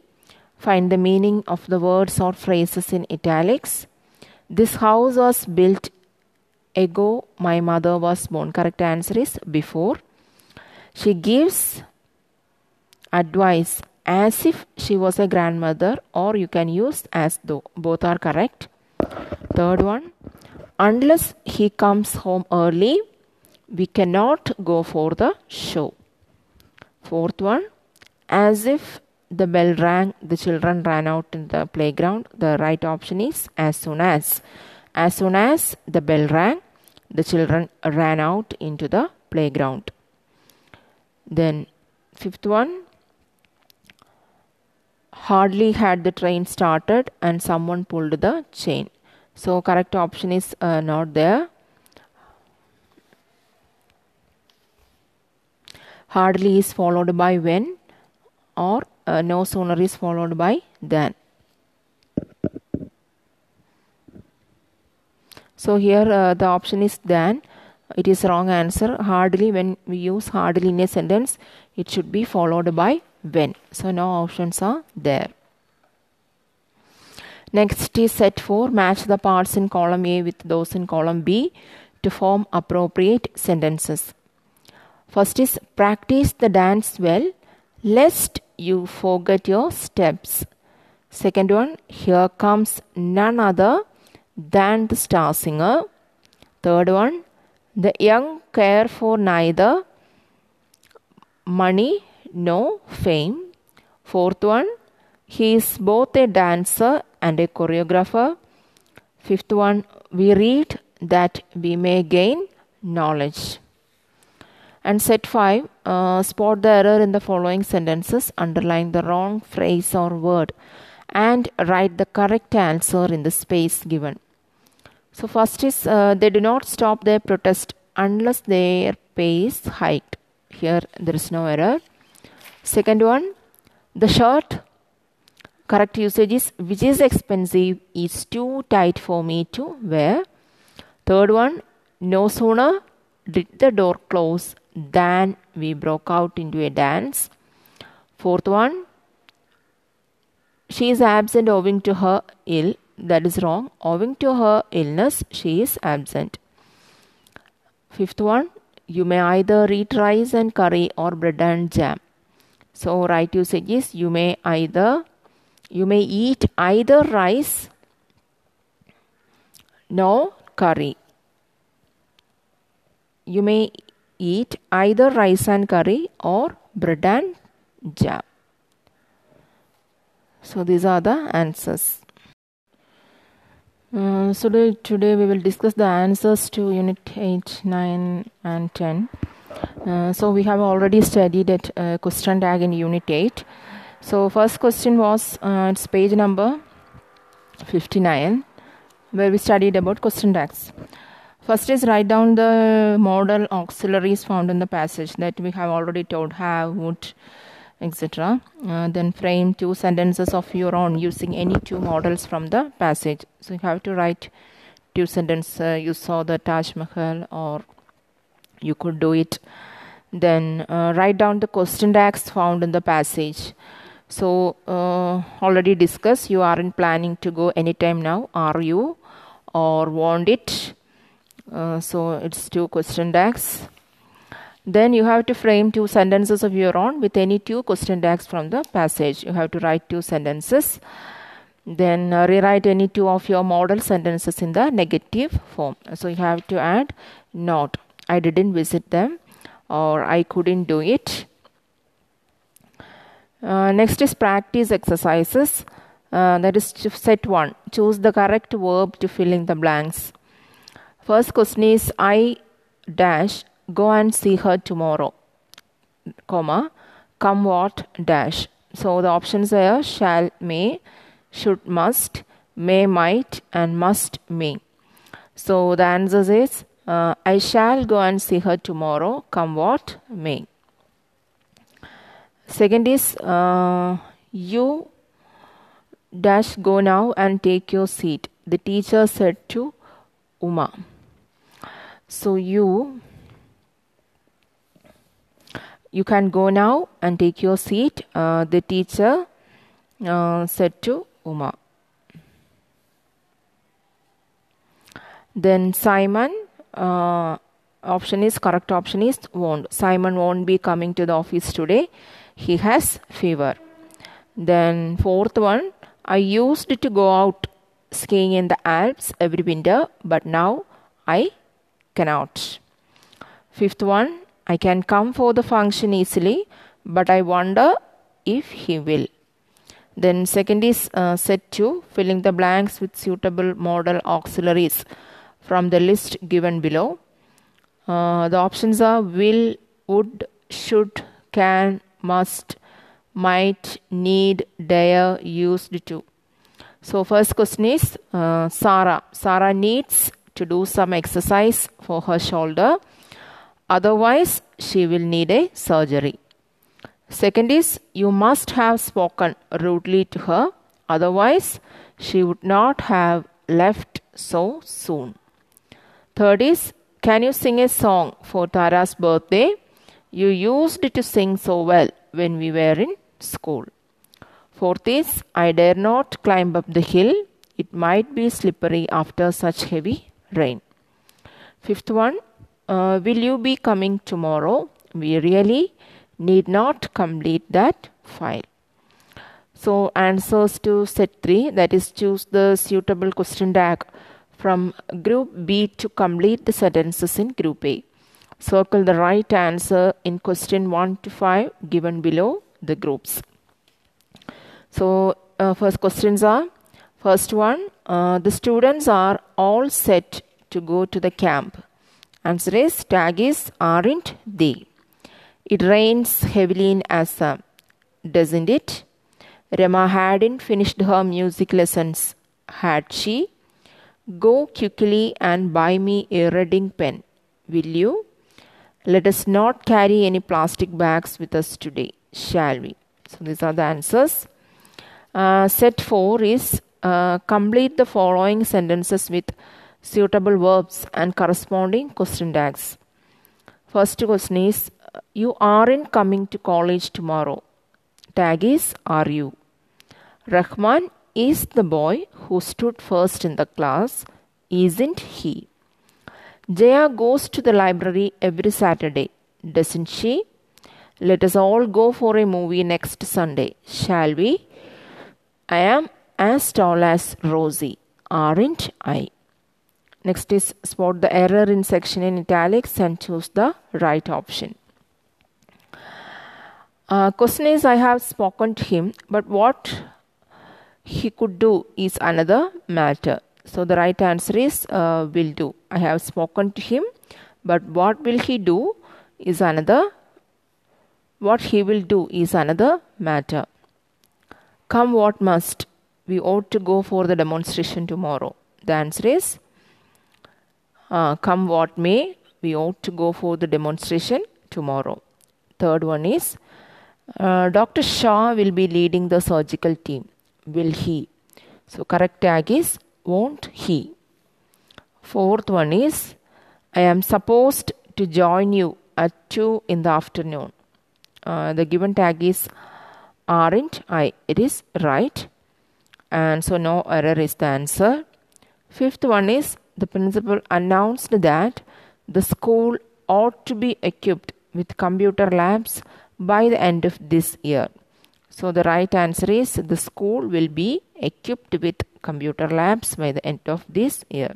Find the meaning of the words or phrases in italics. This house was built ago my mother was born. Correct answer is before. She gives advice as if she was a grandmother, or you can use as though. Both are correct. Third one, unless he comes home early, we cannot go for the show. Fourth one, as if the bell rang, the children ran out in the playground. The right option is as soon as. As soon as the bell rang, the children ran out into the playground. Then fifth one, hardly had the train started and someone pulled the chain. So correct option is not there. Hardly is followed by when, or no sooner is followed by than. So here the option is than. It is wrong answer. Hardly, when we use hardly in a sentence, it should be followed by when. So no options are there. Next is set 4. Match the parts in column A with those in column B to form appropriate sentences. First is practice the dance well, lest you forget your steps. Second one, here comes none other than the star singer. Third one, the young care for neither money nor fame. Fourth one, he is both a dancer and a choreographer. Fifth one, we read that we may gain knowledge. And set 5, spot the error in the following sentences, underline the wrong phrase or word, and write the correct answer in the space given. So first is, they do not stop their protest unless their pace hiked. Here there is no error. Second one, the shirt, correct usage is, which is expensive, is too tight for me to wear. Third one, no sooner did the door close than we broke out into a dance. Fourth one, she is absent owing to her ill. That is wrong. Owing to her illness, she is absent. Fifth one, you may either eat rice and curry or bread and jam. So right usage is, you may eat either rice, no curry. You may eat either rice and curry or bread and jam. So these are the answers. So today we will discuss the answers to Unit 8, 9 and 10. So we have already studied at question tag in Unit 8. So first question was, it's page number 59, where we studied about question tags. First is, write down the modal auxiliaries found in the passage that we have already told, have, would, etc. Then frame two sentences of your own using any two models from the passage. So you have to write two sentences. You saw the Taj Mahal, or you could do it. Then write down the question tags found in the passage. So already discussed, you aren't planning to go anytime now, are you? Or want it? So it's two question tags. Then you have to frame two sentences of your own with any two question tags from the passage. You have to write two sentences. Then rewrite any two of your model sentences in the negative form. So you have to add not. I didn't visit them, or I couldn't do it. Next is practice exercises. That is set 1. Choose the correct verb to fill in the blanks. First question is, I dash go and see her tomorrow, comma, come what dash. So the options are shall, may, should, must, may, might, and must, may. So the answer is, I shall go and see her tomorrow, come what may. Second is, you dash go now and take your seat. The teacher said to Uma. So you can go now and take your seat. The teacher said to Uma. Then Simon, correct option is won't. Simon won't be coming to the office today. He has fever. Then fourth one, I used to go out skiing in the Alps every winter, but now I cannot. Fifth one, I can come for the function easily, but I wonder if he will. Then second is set 2, filling the blanks with suitable modal auxiliaries from the list given below. The options are will, would, should, can, must, might, need, dare, used to. So first question is, Sarah. Sarah needs to do some exercise for her shoulder. Otherwise, she will need a surgery. Second is, you must have spoken rudely to her. Otherwise, she would not have left so soon. Third is, can you sing a song for Tara's birthday? You used to sing so well when we were in school. Fourth is, I dare not climb up the hill. It might be slippery after such heavy rain. Fifth one, will you be coming tomorrow? We really need not complete that file. So answers to set 3, that is choose the suitable question tag from group B to complete the sentences in group A. Circle the right answer in question 1 to 5 given below the groups. So first questions are, First one, the students are all set to go to the camp. Answer is, tag is, aren't they? It rains heavily in Assam, doesn't it? Rema hadn't finished her music lessons, had she? Go quickly and buy me a reading pen, will you? Let us not carry any plastic bags with us today, shall we? So these are the answers. Set 4 is complete the following sentences with suitable verbs and corresponding question tags. First question is, you aren't coming to college tomorrow. Tag is, are you? Rahman is the boy who stood first in the class, isn't he? Jaya goes to the library every Saturday, doesn't she? Let us all go for a movie next Sunday, shall we? I am as tall as Rosie, aren't I? Next is, spot the error in section in italics and choose the right option. Question is, I have spoken to him, but what he could do is another matter. So the right answer is will do. I have spoken to him, but what will he do is another. What he will do is another matter. Come what must, we ought to go for the demonstration tomorrow. The answer is come what may, we ought to go for the demonstration tomorrow. Third one is Dr. Shah will be leading the surgical team. Will he? So correct tag is won't he. Fourth one is I am supposed to join you at 2 in the afternoon. The given tag is aren't I. It is right. And so no error is the answer. Fifth one is the principal announced that the school ought to be equipped with computer labs by the end of this year. So the right answer is the school will be equipped with computer labs by the end of this year.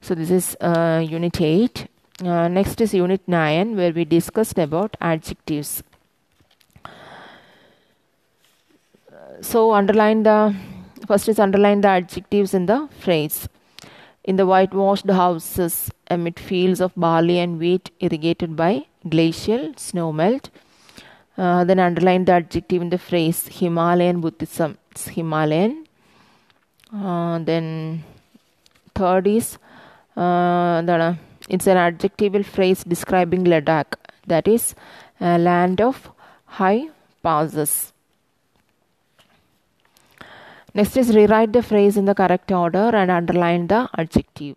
So this is Unit 8. Next is Unit 9 where we discussed about adjectives. So underline the adjectives in the phrase. In the whitewashed houses amid fields of barley and wheat irrigated by glacial snowmelt. Then underline the adjective in the phrase Himalayan Buddhism. It's Himalayan. Then third is it's an adjectival phrase describing Ladakh, that is a land of high passes. Next is rewrite the phrase in the correct order and underline the adjective.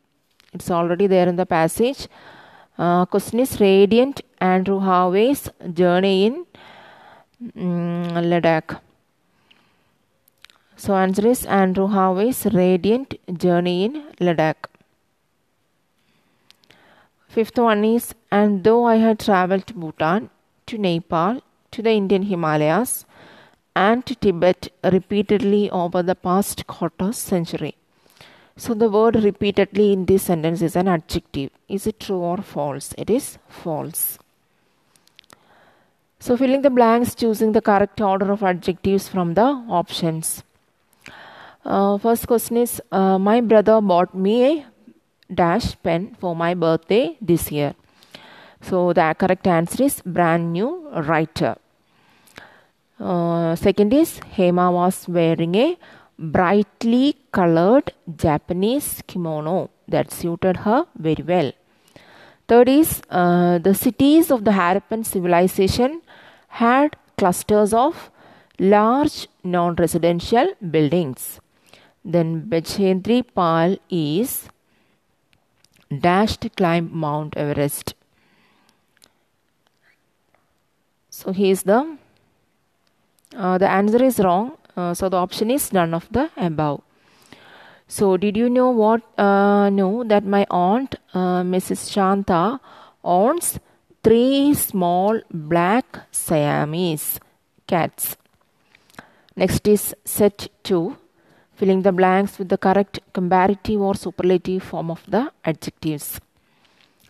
It's already there in the passage. Question is radiant Andrew Harvey's journey in Ladakh. So answer is Andrew Harvey's radiant journey in Ladakh. Fifth one is and though I had travelled to Bhutan, to Nepal, to the Indian Himalayas and to Tibet repeatedly over the past quarter century. So the word repeatedly in this sentence is an adjective. Is it true or false? It is false. So filling the blanks, choosing the correct order of adjectives from the options. First question is, my brother bought me a dash pen for my birthday this year. So the correct answer is brand new writer. Second is, Hema was wearing a brightly colored Japanese kimono that suited her very well. Third is, the cities of the Harappan civilization had clusters of large non-residential buildings. Then Bachendri Pal is dash to climb Mount Everest. So here is the answer is wrong. So the option is none of the above. So did you know what? Know that my aunt, Mrs. Shanta, owns 3 small black Siamese cats. Next is set 2, filling the blanks with the correct comparative or superlative form of the adjectives.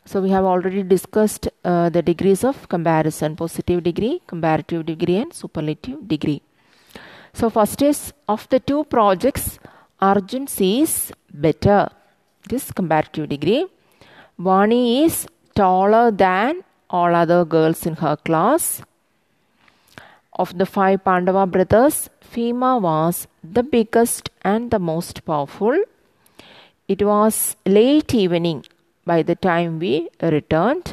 So we have already discussed the degrees of comparison, positive degree, comparative degree and superlative degree. So first is, of the 2 projects, Arjun sees better. This comparative degree. Vani is taller than all other girls in her class. Of the 5 Pandava brothers, Bhima was the biggest and the most powerful. It was late evening by the time we returned.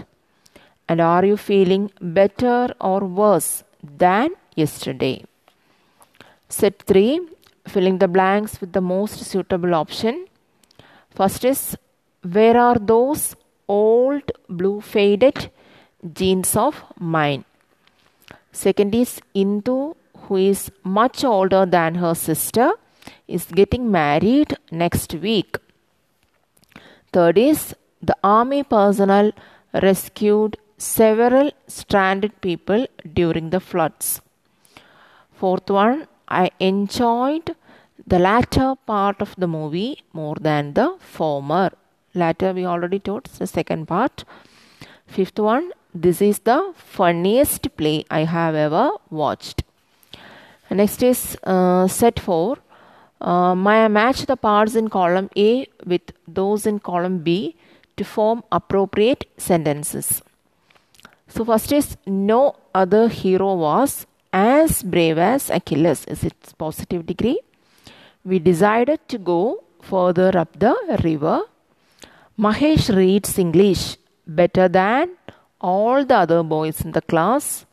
And are you feeling better or worse than yesterday? Set 3. Filling the blanks with the most suitable option. First is, where are those old blue faded jeans of mine? Second is, Indu, who is much older than her sister, is getting married next week. Third is, the army personnel rescued several stranded people during the floods. Fourth one, I enjoyed the latter part of the movie more than the former. Latter we already taught, the second part. Fifth one, this is the funniest play I have ever watched. Next is set 4. May I match the parts in column A with those in column B to form appropriate sentences. So first is, no other hero was as brave as Achilles. Is its positive degree. We decided to go further up the river. Mahesh reads English better than all the other boys in the class.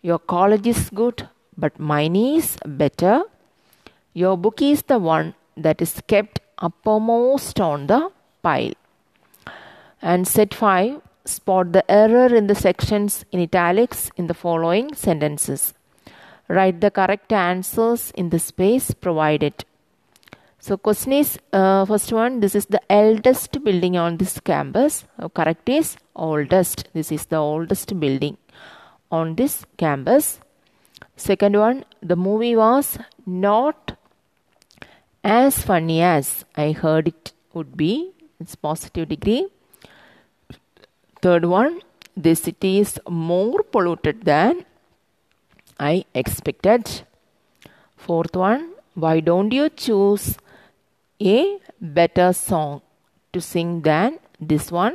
Your college is good, but mine is better. Your book is the one that is kept uppermost on the pile. And set 5, spot the error in the sections in italics in the following sentences. Write the correct answers in the space provided. So question is, first one, this is the eldest building on this campus. So correct is oldest. This is the oldest building on this campus. Second one, the movie was not as funny as I heard it would be. It's positive degree. Third one, the city is more polluted than I expected. Fourth one, why don't you choose a better song to sing than this one?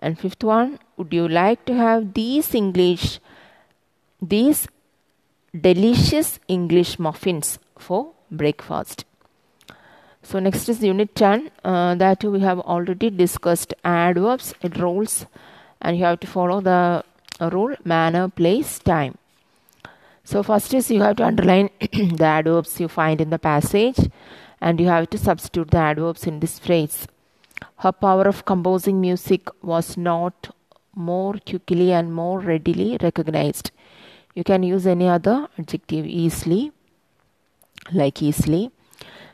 And fifth one, would you like to have these delicious English muffins for breakfast? So next is unit 10. That we have already discussed adverbs, it rules, and you have to follow the rule manner, place, time. So first is, you have to underline the adverbs you find in the passage, and you have to substitute the adverbs in this phrase. Her power of composing music was not more quickly and more readily recognized. You can use any other adjective, easily, like easily.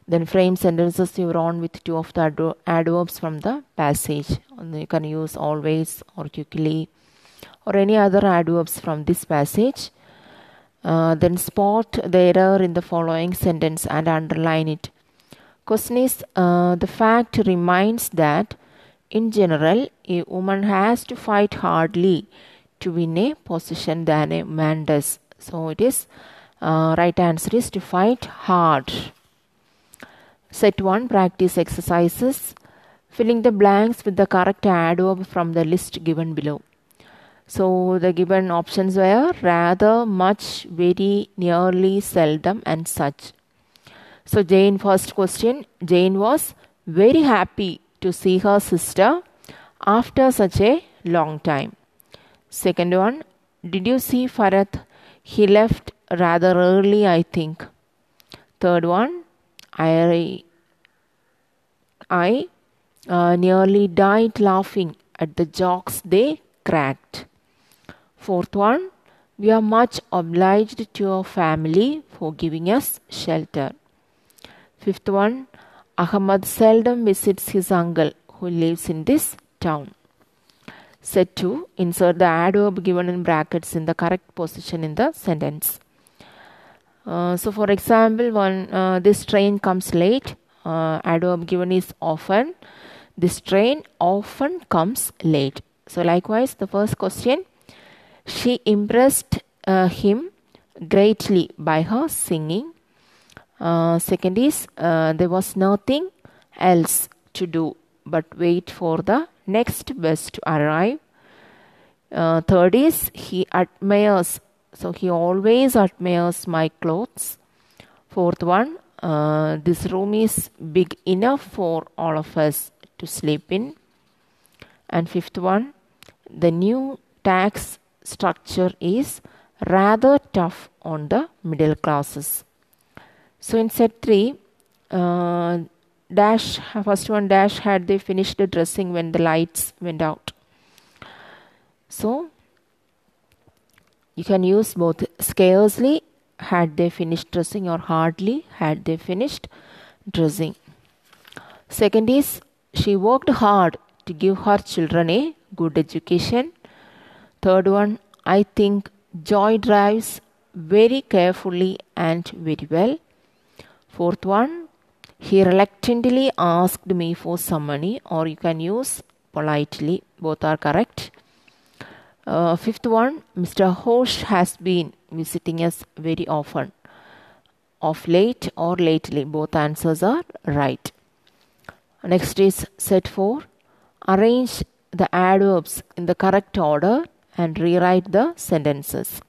Then frame sentences you run with 2 of the adverbs from the passage. And you can use always or quickly or any other adverbs from this passage. Then spot the error in the following sentence and underline it. Question is, the fact reminds that in general a woman has to fight hardly to win a position than a man does. So it is right answer is to fight hard. Set 1. Practice exercises. Filling the blanks with the correct adverb from the list given below. So the given options were rather, much, very, nearly, seldom, and such. So Jane, first question. Jane was very happy to see her sister after such a long time. Second one, did you see Farath? He left rather early, I think. Third one, I nearly died laughing at the jokes they cracked. Fourth one, we are much obliged to your family for giving us shelter. Fifth one, Ahmad seldom visits his uncle who lives in this town. Set 2, insert the adverb given in brackets in the correct position in the sentence. So for example, one, this train comes late. Adverb given is often. This train often comes late. So likewise, the first question, she impressed him greatly by her singing. Second is there was nothing else to do but wait for the next bus to arrive. Third is he admires, so he always admires my clothes. Fourth one, this room is big enough for all of us to sleep in. And fifth one, the new tax structure is rather tough on the middle classes. So in set 3, first one, had they finished the dressing when the lights went out. So you can use both scarcely had they finished dressing or hardly had they finished dressing. Second is she worked hard to give her children a good education. Third one, I think Joy drives very carefully and very well. Fourth one, he reluctantly asked me for some money, or you can use politely, both are correct. Fifth one, Mr. Hosh has been visiting us very often. Of late or lately, both answers are right. Next is set 4. Arrange the adverbs in the correct order and rewrite the sentences.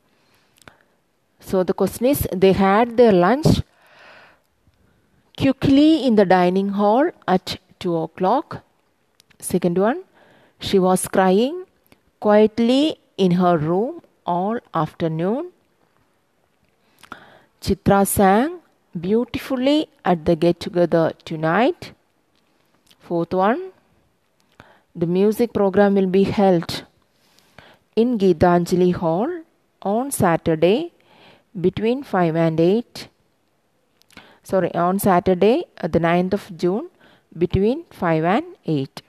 So the question is, they had their lunch quickly in the dining hall at 2 o'clock. Second one, she was crying quietly in her room all afternoon. Chitra sang beautifully at the get-together tonight. Fourth one, the music program will be held in Gitanjali Hall on Saturday between 5 and 8. Sorry, on Saturday the 9th of June between 5 and 8.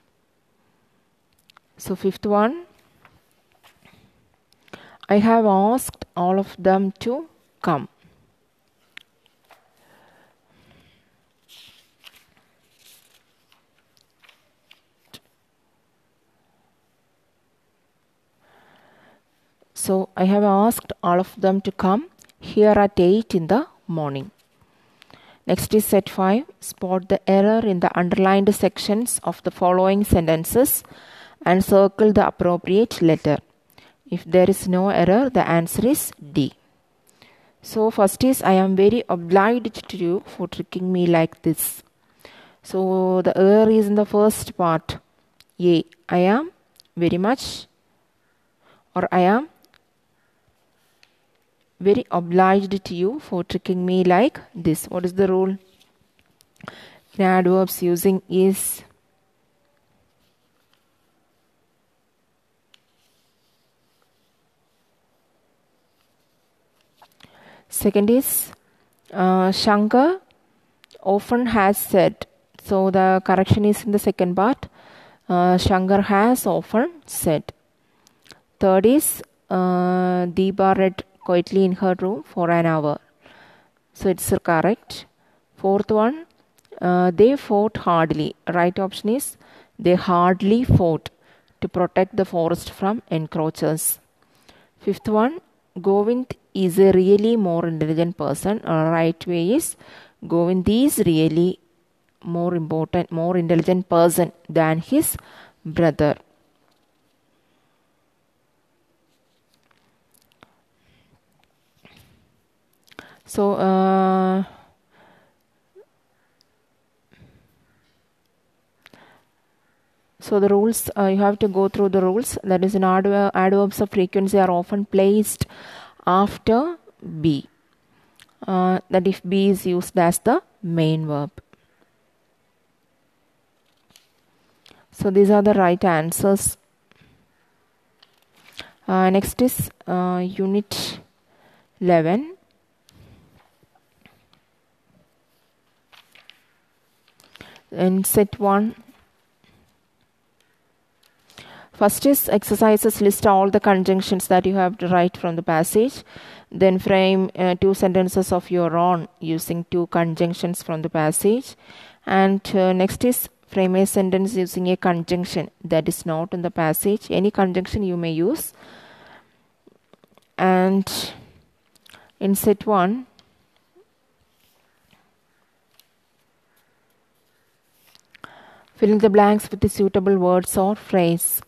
So fifth one, I have asked all of them to come. So I have asked all of them to come here at 8 in the morning. Next is set 5. Spot the error in the underlined sections of the following sentences and circle the appropriate letter. If there is no error, the answer is D. So first is, I am very obliged to you for tricking me like this. So the error is in the first part. A. I am very much, or I am very obliged to you for tricking me like this. What is the rule? In adverbs using is, second is Shankar often has said. So the correction is in the second part. Shankar has often said. Third is Deepa read quietly in her room for an hour. So it's correct. Fourth one, they fought hardly. Right option is they hardly fought to protect the forest from encroachers. Fifth one, Govind is a really more intelligent person. Right way is Govind is really more intelligent person than his brother. So, the rules, you have to go through the rules. That is, in adverbs of frequency are often placed after B. That if B is used as the main verb. So, these are the right answers. Next is Unit 11. And set 1. First is exercises, list all the conjunctions that you have to write from the passage. Then frame two sentences of your own using two conjunctions from the passage. And next is frame a sentence using a conjunction that is not in the passage. Any conjunction you may use. And in set 1, filling the blanks with the suitable words or phrase.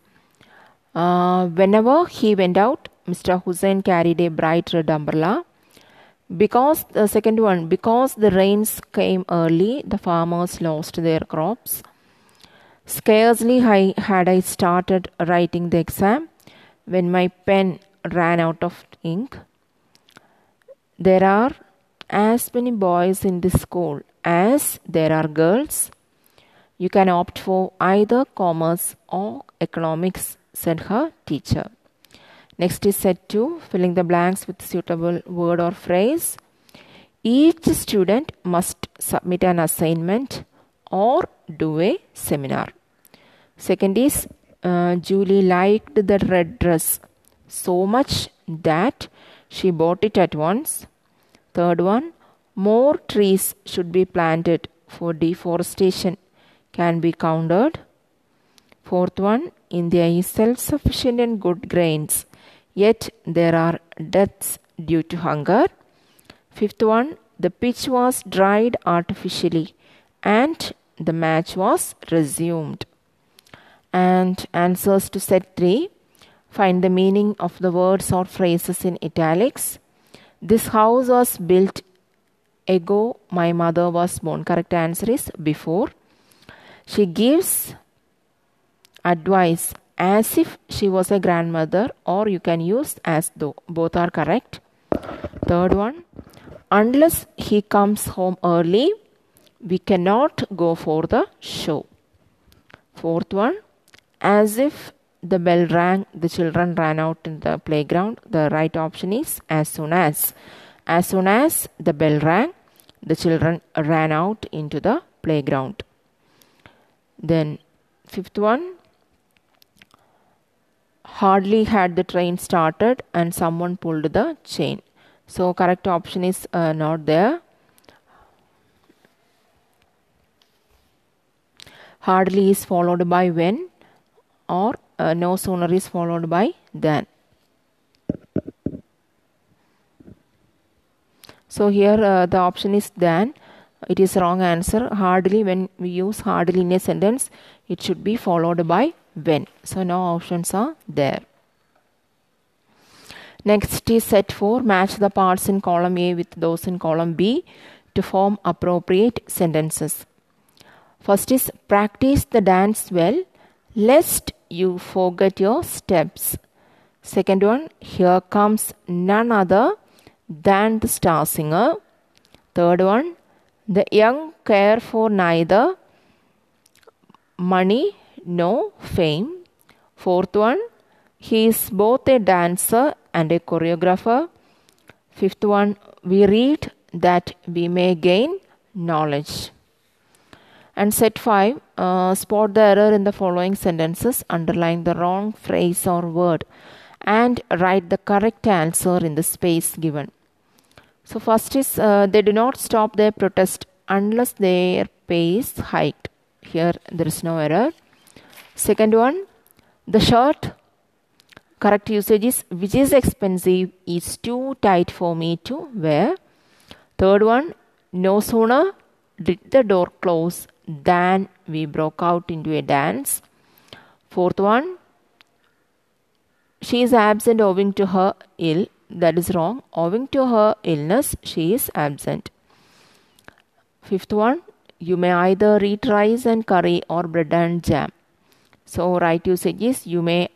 Whenever he went out, Mr. Hussain carried a bright red umbrella. Because the second one, because the rains came early, the farmers lost their crops. Scarcely had I started writing the exam when my pen ran out of ink. There are as many boys in this school as there are girls. You can opt for either commerce or economics, said her teacher. Next is set to filling the blanks with suitable word or phrase. Each student must submit an assignment or do a seminar. Second is Julie liked the red dress so much that she bought it at once. Third one, more trees should be planted for deforestation can be countered. Fourth one, India is self-sufficient in good grains. Yet there are deaths due to hunger. Fifth one, the pitch was dried artificially and the match was resumed. And answers to set 3. Find the meaning of the words or phrases in italics. This house was built ago. My mother was born. Correct answer is before. She gives advice as if she was a grandmother, or you can use as though. Both are correct. Third one, unless he comes home early, we cannot go for the show. Fourth one, as if the bell rang, the children ran out in the playground. The right option is as soon as. As soon as the bell rang, the children ran out into the playground. Then fifth one, hardly had the train started and someone pulled the chain. So correct option is not there. Hardly is followed by when, or no sooner is followed by than. So here the option is than. It is wrong answer. Hardly, when we use hardly in a sentence, it should be followed by when. So no options are there. Next is set 4. Match the parts in column A with those in column B to form appropriate sentences. First is practice the dance well, lest you forget your steps. Second one, here comes none other than the star singer. Third one, the young care for neither money nor fame. Fourth one, he is both a dancer and a choreographer. Fifth one, we read that we may gain knowledge. And set 5, spot the error in the following sentences, underline the wrong phrase or word, and write the correct answer in the space given. So first is, they do not stop their protest unless their pace hiked. Here there is no error. Second one, the shirt, correct usage is, which is expensive, is too tight for me to wear. Third one, no sooner did the door close than we broke out into a dance. Fourth one, she is absent owing to her ill. That is wrong. Owing to her illness, she is absent. Fifth one, you may either eat rice and curry or bread and jam. So right usage is, you may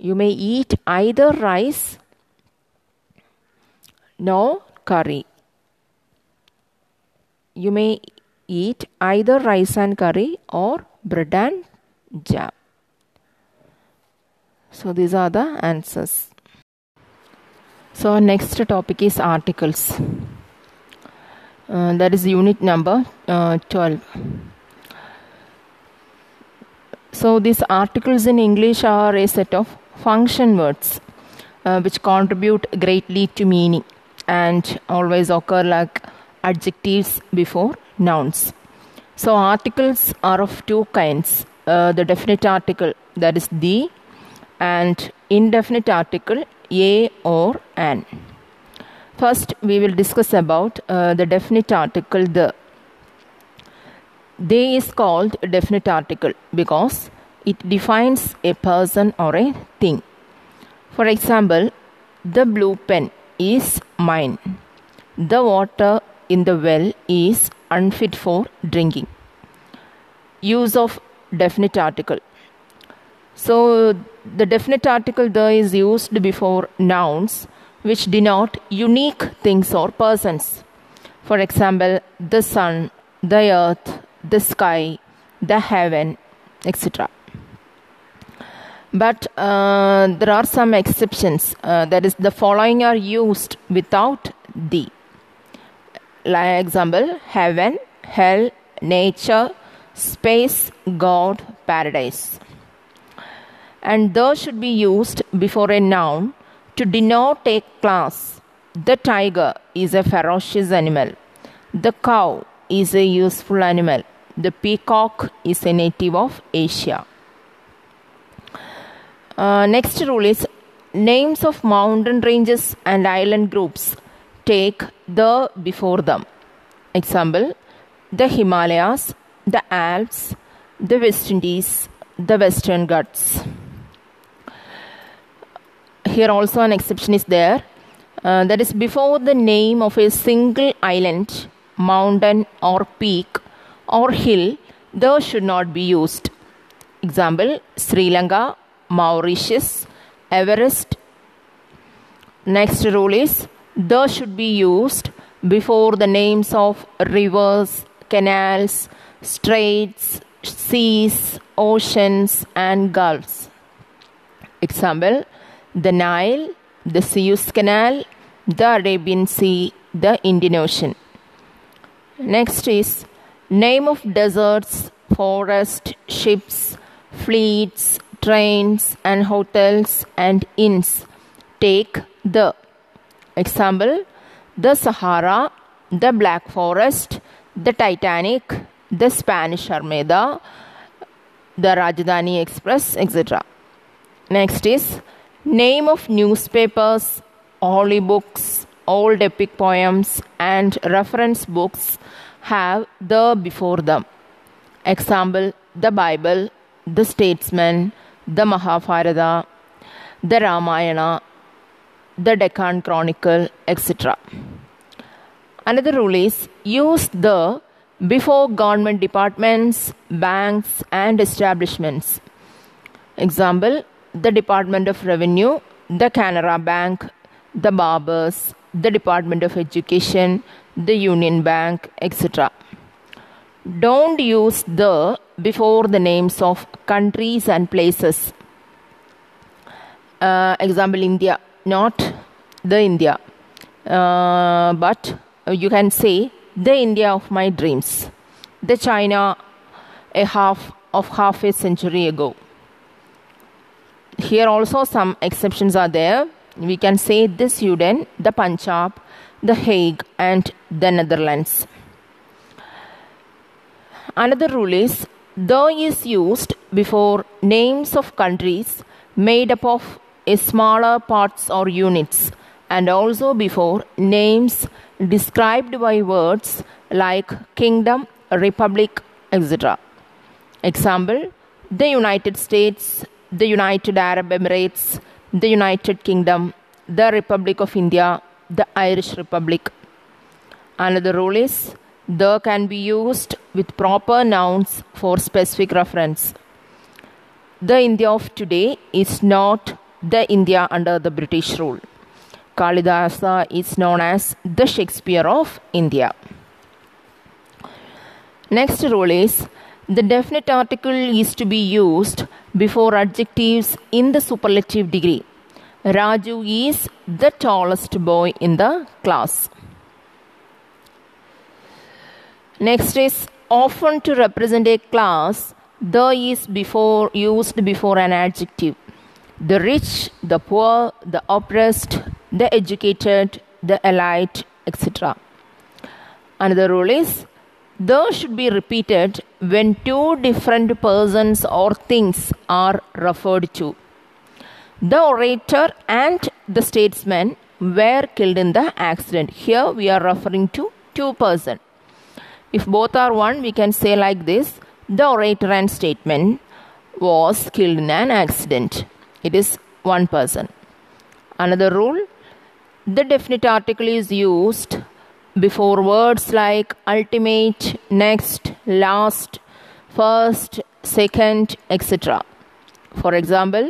eat either rice, no curry. You may eat either rice and curry or bread and jam. So these are the answers. So next topic is articles. That is unit number 12. So these articles in English are a set of function words which contribute greatly to meaning and always occur like adjectives before nouns. So articles are of two kinds. The definite article, that is the, and indefinite article, a or an. First, we will discuss about the definite article, the. They is called a definite article because it defines a person or a thing. For example, the blue pen is mine. The water in the well is unfit for drinking. Use of definite article. So, the definite article there is used before nouns which denote unique things or persons. For example, the sun, the earth, the sky, the heaven, etc. But there are some exceptions. That is, the following are used without the. Like example, heaven, hell, nature, space, God, paradise. And the should be used before a noun to denote a class. The tiger is a ferocious animal. The cow is a useful animal. The peacock is a native of Asia. Next rule is names of mountain ranges and island groups take the before them. Example, the Himalayas, the Alps, the West Indies, the Western Ghats. Here also an exception is there. That is, before the name of a single island, mountain or peak or hill, there should not be used. Example, Sri Lanka, Mauritius, Everest. Next rule is there should be used before the names of rivers, canals, straits, seas, oceans and gulfs. Example, the Nile, the Suez Canal, the Arabian Sea, the Indian Ocean. Next is name of deserts, forests, ships, fleets, trains and hotels and inns take the. Example, the Sahara, the Black Forest, the Titanic, the Spanish Armada, the Rajdhani Express, etc. Next is name of newspapers, holy books, old epic poems and reference books have the before them. Example, the Bible, the Statesman, the Mahabharata, the Ramayana, the Deccan Chronicle, etc. Another rule is use the before government departments, banks and establishments. Example, the Department of Revenue, the Canara Bank, the Barbers, the Department of Education, the Union Bank, etc. Don't use the before the names of countries and places. Example, India, not the India, but you can say the India of my dreams, the China half a century ago. Here also some exceptions are there. We can say the Sudan, the Punjab, the Hague and the Netherlands. Another rule is the is used before names of countries made up of smaller parts or units and also before names described by words like kingdom, republic, etc. Example, the United States, the United Arab Emirates, the United Kingdom, the Republic of India, the Irish Republic. Another rule is the can be used with proper nouns for specific reference. The India of today is not the India under the British rule. Kalidasa is known as the Shakespeare of India. Next rule is the definite article is to be used before adjectives in the superlative degree. Raju is the tallest boy in the class. Next is often to represent a class, the is before used before an adjective. The rich, the poor, the oppressed, the educated, the elite, etc. Another rule is the should be repeated when two different persons or things are referred to. The orator and the statesman were killed in the accident. Here we are referring to two persons. If both are one, we can say like this: the orator and statesman was killed in an accident. It is one person. Another rule: the definite article is used before words like ultimate, next, last, first, second, etc. For example,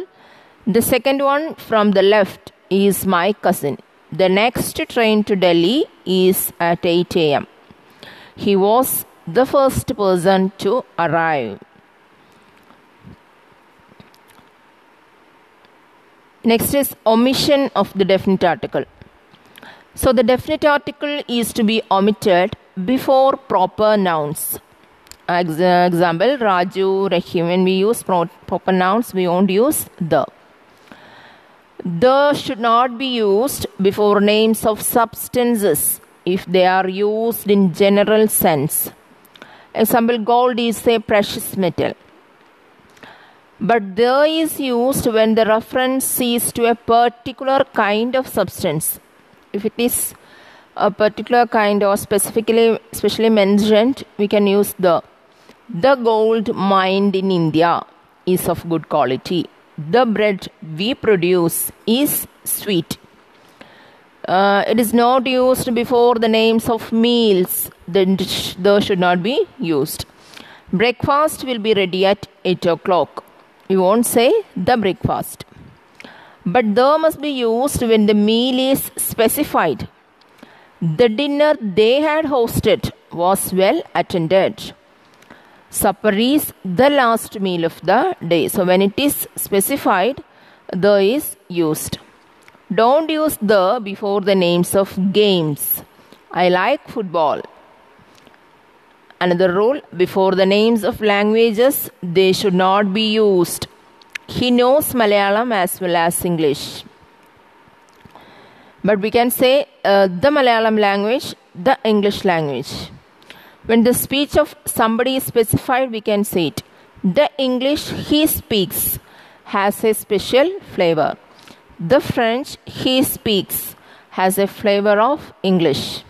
the second one from the left is my cousin. The next train to Delhi is at 8 a.m. He was the first person to arrive. Next is omission of the definite article. So the definite article is to be omitted before proper nouns. Example, Raju, Rahim. When we use proper nouns, we won't use the. The should not be used before names of substances if they are used in general sense. Example, gold is a precious metal. But the is used when the reference is to a particular kind of substance. If it is a particular kind or specially mentioned, we can use the. The gold mined in India is of good quality. The bread we produce is sweet. It is not used before the names of meals. The should not be used. Breakfast will be ready at 8 o'clock. You won't say the breakfast. But the must be used when the meal is specified. The dinner they had hosted was well attended. Supper is the last meal of the day. So when it is specified, the is used. Don't use the before the names of games. I like football. Another rule, before the names of languages, they should not be used. He knows Malayalam as well as English. But we can say the Malayalam language, the English language. When the speech of somebody is specified, we can say it. The English he speaks has a special flavor. The French he speaks has a flavor of English.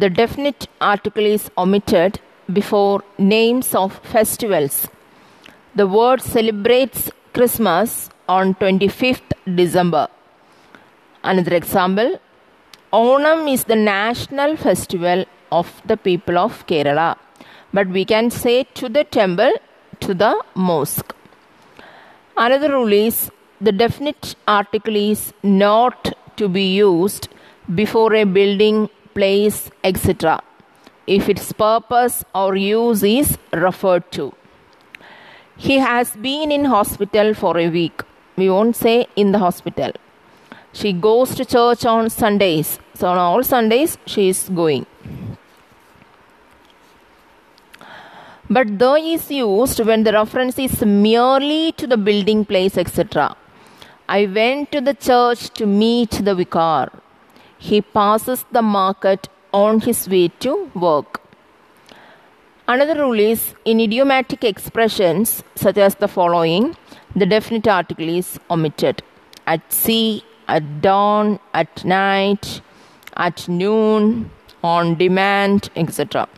The definite article is omitted before names of festivals. The world celebrates Christmas on 25th December. Another example, Onam is the national festival of the people of Kerala. But we can say to the temple, to the mosque. Another rule is the definite article is not to be used before a building, place, etc. if its purpose or use is referred to. He has been in hospital for a week. We won't say in the hospital. She goes to church on Sundays. So on all Sundays, she is going. But the is used when the reference is merely to the building, place, etc. I went to the church to meet the vicar. He passes the market on his way to work. Another rule is, in idiomatic expressions such as the following, the definite article is omitted. At sea, at dawn, at night, at noon, on demand, etc.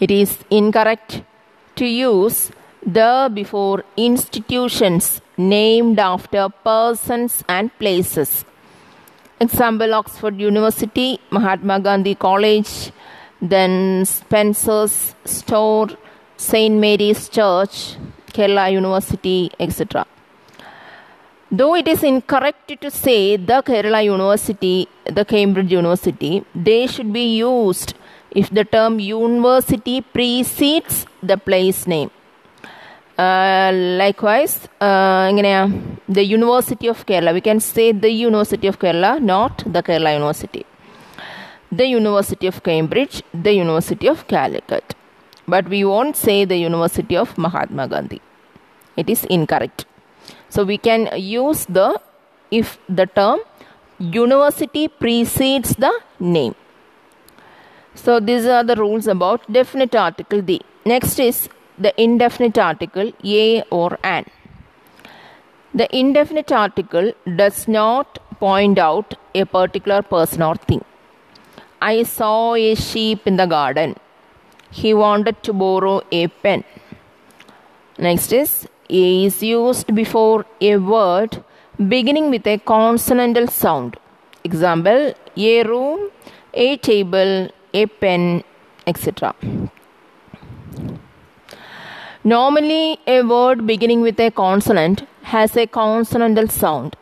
It is incorrect to use the before institutions named after persons and places. Example, Oxford University, Mahatma Gandhi College, then Spencer's Store, St. Mary's Church, Kerala University, etc. Though it is incorrect to say the Kerala University, the Cambridge University, they should be used if the term university precedes the place name. Likewise, the University of Kerala. We can say the University of Kerala, not the Kerala University. The University of Cambridge, the University of Calicut. But we won't say the University of Mahatma Gandhi. It is incorrect. So we can use the if the term university precedes the name. So these are the rules about definite article the. Next is the indefinite article, a or an. The indefinite article does not point out a particular person or thing. I saw a sheep in the garden. He wanted to borrow a pen. Next is A is used before a word beginning with a consonantal sound. Example, a room, a table, a pen, etc. Normally, a word beginning with a consonant has a consonantal sound.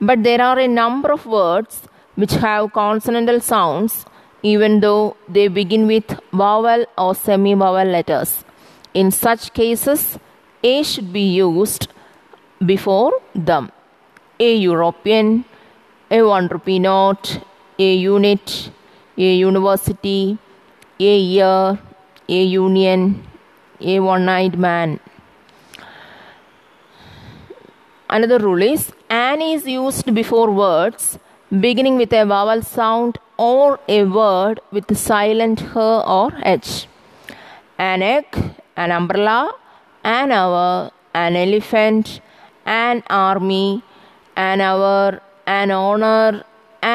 But there are a number of words which have consonantal sounds even though they begin with vowel or semi-vowel letters. In such cases, A should be used before them. A European, a 1 rupee note, a unit, a university, a year, a union, a one-eyed man. Another rule is an is used before words beginning with a vowel sound or a word with silent h or h. An egg, an umbrella, an hour, an elephant, an army, an hour, an honor,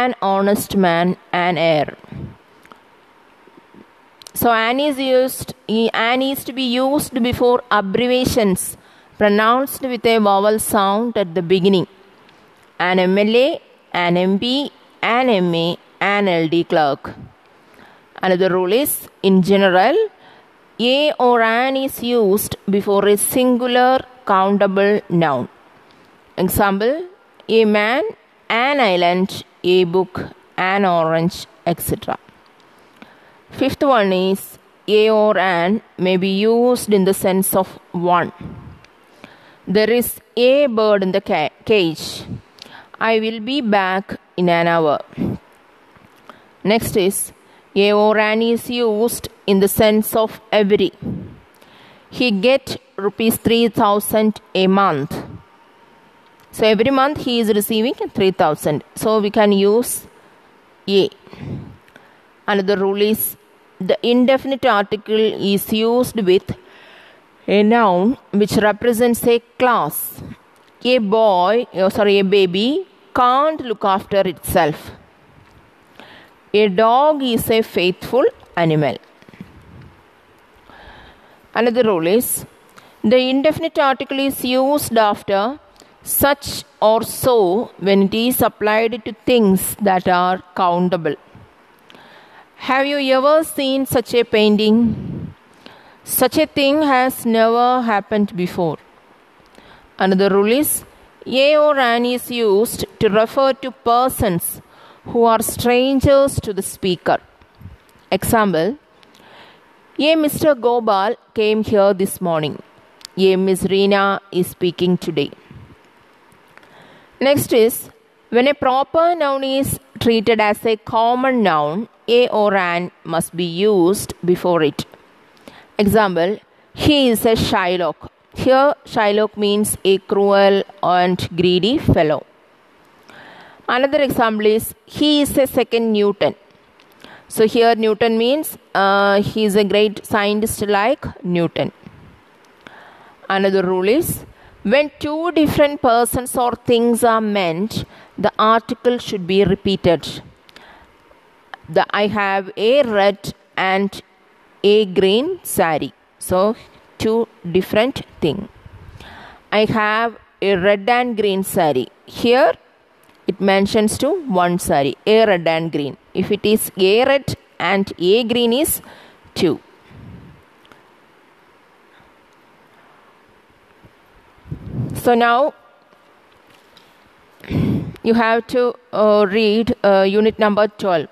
an honest man, an heir. So an is to be used before abbreviations pronounced with a vowel sound at the beginning. An MLA, an MP, an MA, an LD clerk. Another rule is, in general, A or an is used before a singular countable noun. Example, a man, an island, a book, an orange, etc. Fifth one is, A or an may be used in the sense of one. There is a bird in the cage. I will be back in an hour. Next is, A or an is used in the sense of every. He get rupees 3,000 a month. So every month he is receiving 3,000. So we can use A. Another rule is, the indefinite article is used with a noun which represents a class. A baby can't look after itself. A dog is a faithful animal. Another rule is, the indefinite article is used after such or so when it is applied to things that are countable. Have you ever seen such a painting? Such a thing has never happened before. Another rule is, A or an is used to refer to persons who are strangers to the speaker. Example, A Mr. Gopal came here this morning. A Miss Reena is speaking today. Next is, when a proper noun is treated as a common noun, A or an must be used before it. Example, he is a Shylock. Here, Shylock means a cruel and greedy fellow. Another example is, he is a second Newton. So here Newton means he is a great scientist like Newton. Another rule is, when two different persons or things are meant, the article should be repeated. I have a red and a green sari. So two different things. I have a red and green sari. Here it mentions to one sari, a red and green. If it is a red and a green is two. So now you have to read unit number 12.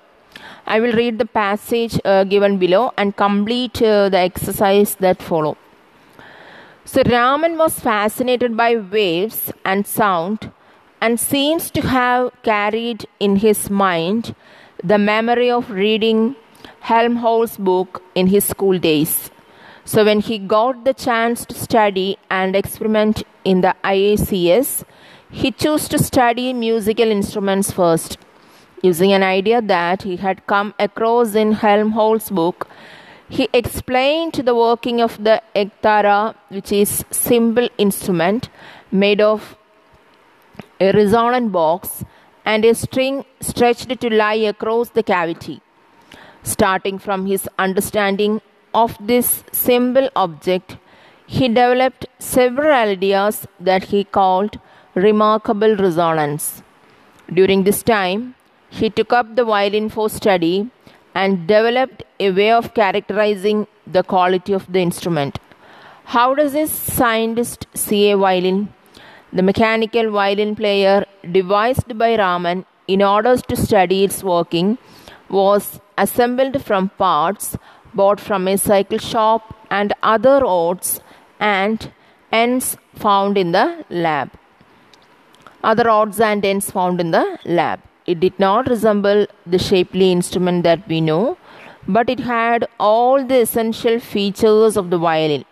I will read the passage given below and complete the exercise that follow. So Raman was fascinated by waves and sound, and seems to have carried in his mind the memory of reading Helmholtz's book in his school days. So when he got the chance to study and experiment in the IACS, he chose to study musical instruments first, using an idea that he had come across in Helmholtz's book. He explained the working of the ektara, which is a simple instrument made of a resonant box and a string stretched to lie across the cavity. Starting from his understanding of this simple object, he developed several ideas that he called remarkable resonance. During this time, he took up the violin for study and developed a way of characterizing the quality of the instrument. How does a scientist see a violin? The mechanical violin player devised by Raman in order to study its working was assembled from parts bought from a cycle shop and other odds and ends found in the lab. It did not resemble the shapely instrument that we know, but it had all the essential features of the violin: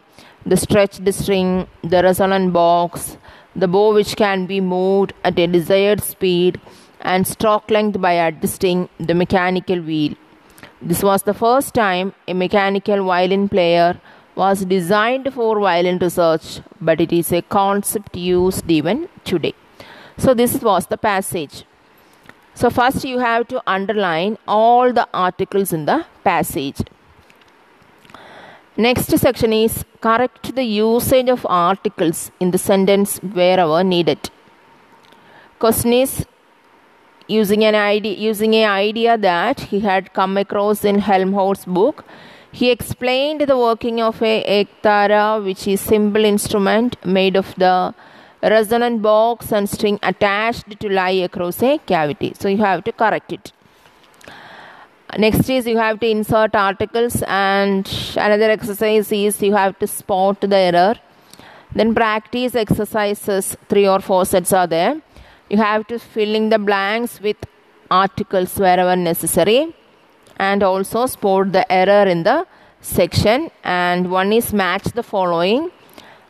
the stretched string, the resonant box, the bow which can be moved at a desired speed, and stroke length by adjusting the mechanical wheel. This was the first time a mechanical violin player was designed for violin research, but it is a concept used even today. So this was the passage. So first you have to underline all the articles in the passage. Next section is correct the usage of articles in the sentence wherever needed. Question is using an idea that he had come across in Helmholtz's book. He explained the working of a ektara, which is simple instrument made of the resonant box and string attached to lie across a cavity. So you have to correct it. Next is you have to insert articles, and another exercise is you have to spot the error. Then practice exercises, 3 or 4 sets are there. You have to fill in the blanks with articles wherever necessary and also spot the error in the section. And one is match the following,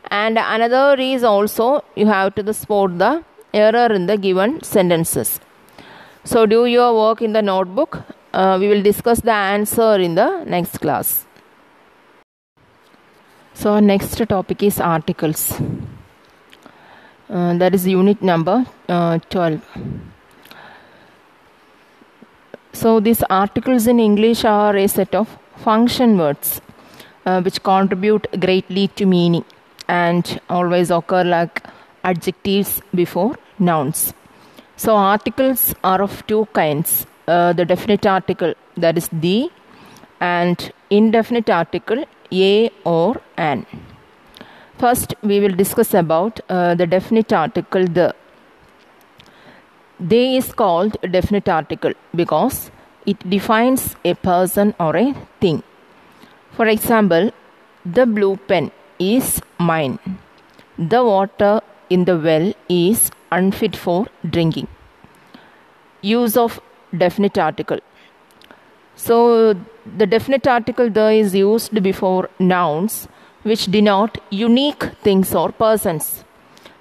and another is also you have to spot the error in the given sentences. So do your work in the notebook. We will discuss the answer in the next class. So our next topic is articles. That is unit number 12. So these articles in English are a set of function words which contribute greatly to meaning and always occur like adjectives before nouns. So articles are of two kinds. The definite article, that is the, and indefinite article, a or an. First, we will discuss about the definite article, the. They is called a definite article because it defines a person or a thing. For example, the blue pen is mine. The water in the well is unfit for drinking. Use of definite article. So the definite article the is used before nouns which denote unique things or persons.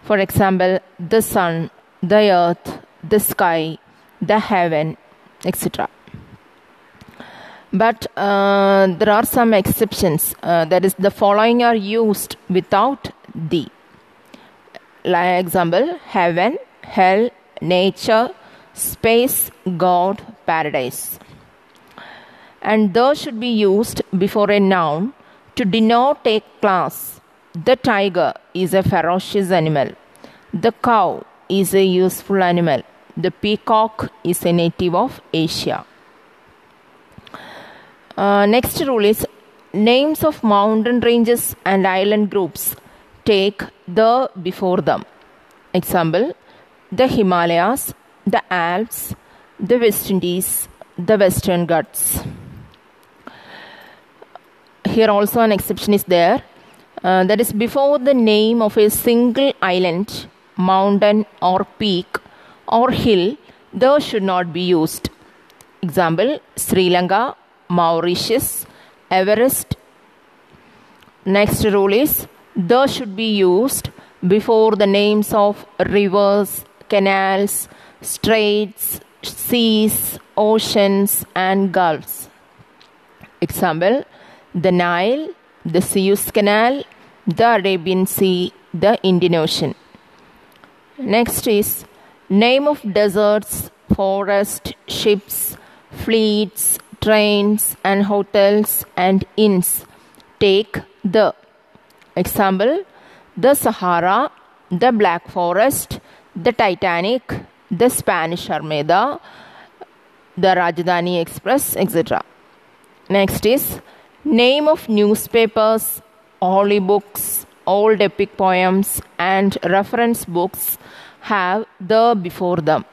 For example, the sun, the earth, the sky, the heaven, etc. But there are some exceptions. That is, the following are used without the. Like example, heaven, hell, nature, space, God, paradise. And the should be used before a noun to denote a class. The tiger is a ferocious animal. The cow is a useful animal. The peacock is a native of Asia. Next rule is names of mountain ranges and island groups take the before them. Example, the Himalayas, the Alps, the West Indies, the Western Ghats. Here also an exception is there. That is, before the name of a single island, mountain or peak or hill, the should not be used. Example, Sri Lanka, Mauritius, Everest. Next rule is the should be used before the names of rivers, canals, straits, seas, oceans and gulfs. Example, the Nile, the Suez Canal, the Arabian Sea, the Indian Ocean. Next is name of deserts, forests, ships, fleets, trains and hotels and inns take the example, the Sahara, the Black Forest, the Titanic, the Spanish Armada, the Rajdhani Express, etc. Next is name of newspapers, holy books, old epic poems and reference books have the before them.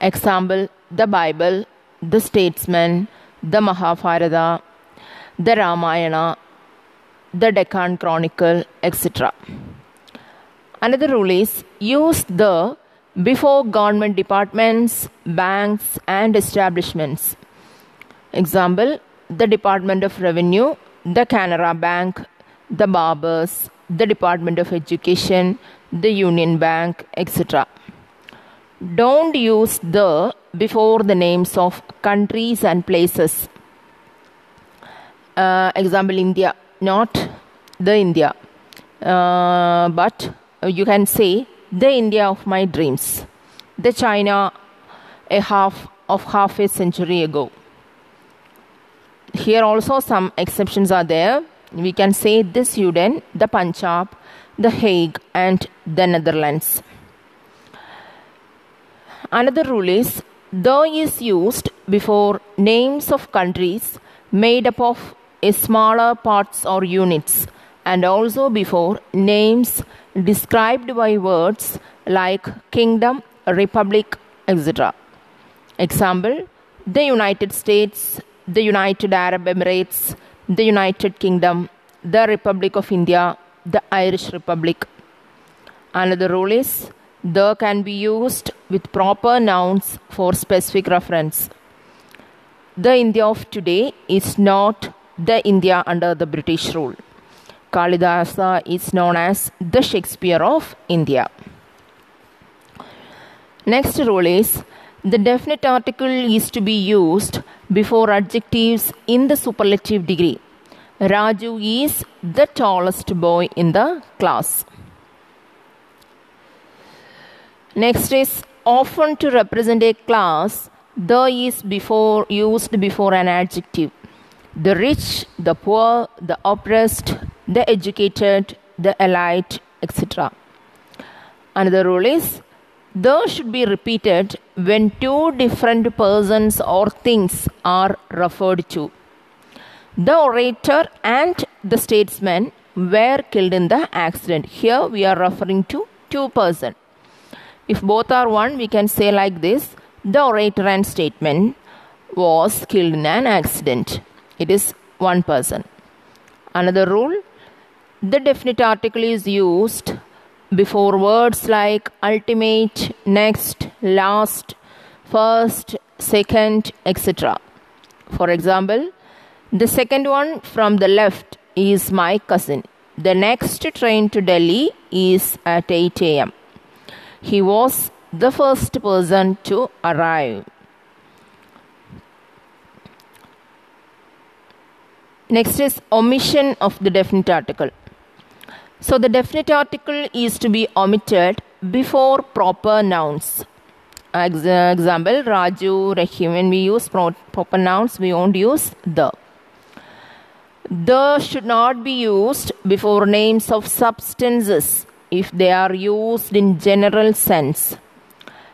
Example, the Bible, the Statesman, the Mahabharata, the Ramayana, the Deccan Chronicle, etc. Another rule is use the before government departments, banks and establishments. Example, the Department of Revenue, the Canara Bank, the Barbers, the Department of Education, the Union Bank, etc. Don't use the before the names of countries and places. Example, India, not the India, but you can say the India of my dreams, the China half a century ago. Here also some exceptions are there. We can say the Sudan, the Punjab, the Hague and the Netherlands. Another rule is the is used before names of countries made up of smaller parts or units, and also before names described by words like kingdom, republic, etc. Example, the United States, the United Arab Emirates, the United Kingdom, the Republic of India, the Irish Republic. Another rule is the can be used with proper nouns for specific reference. The India of today is not the India under the British rule. Kalidasa is known as the Shakespeare of India. Next rule is the definite article is to be used before adjectives in the superlative degree. Raju is the tallest boy in the class. Next is often to represent a class, the is before used before an adjective. The rich, the poor, the oppressed, the educated, the elite, etc. Another rule is the should be repeated when two different persons or things are referred to. The orator and the statesman were killed in the accident. Here we are referring to two persons. If both are one, we can say like this: the orator and statesman was killed in an accident. It is one person. Another rule, the definite article is used before words like ultimate, next, last, first, second, etc. For example, the second one from the left is my cousin. The next train to Delhi is at 8 a.m. He was the first person to arrive. Next is omission of the definite article. So the definite article is to be omitted before proper nouns. Example, Raju, Rahim. When we use proper nouns, we won't use the. The should not be used before names of substances if they are used in general sense.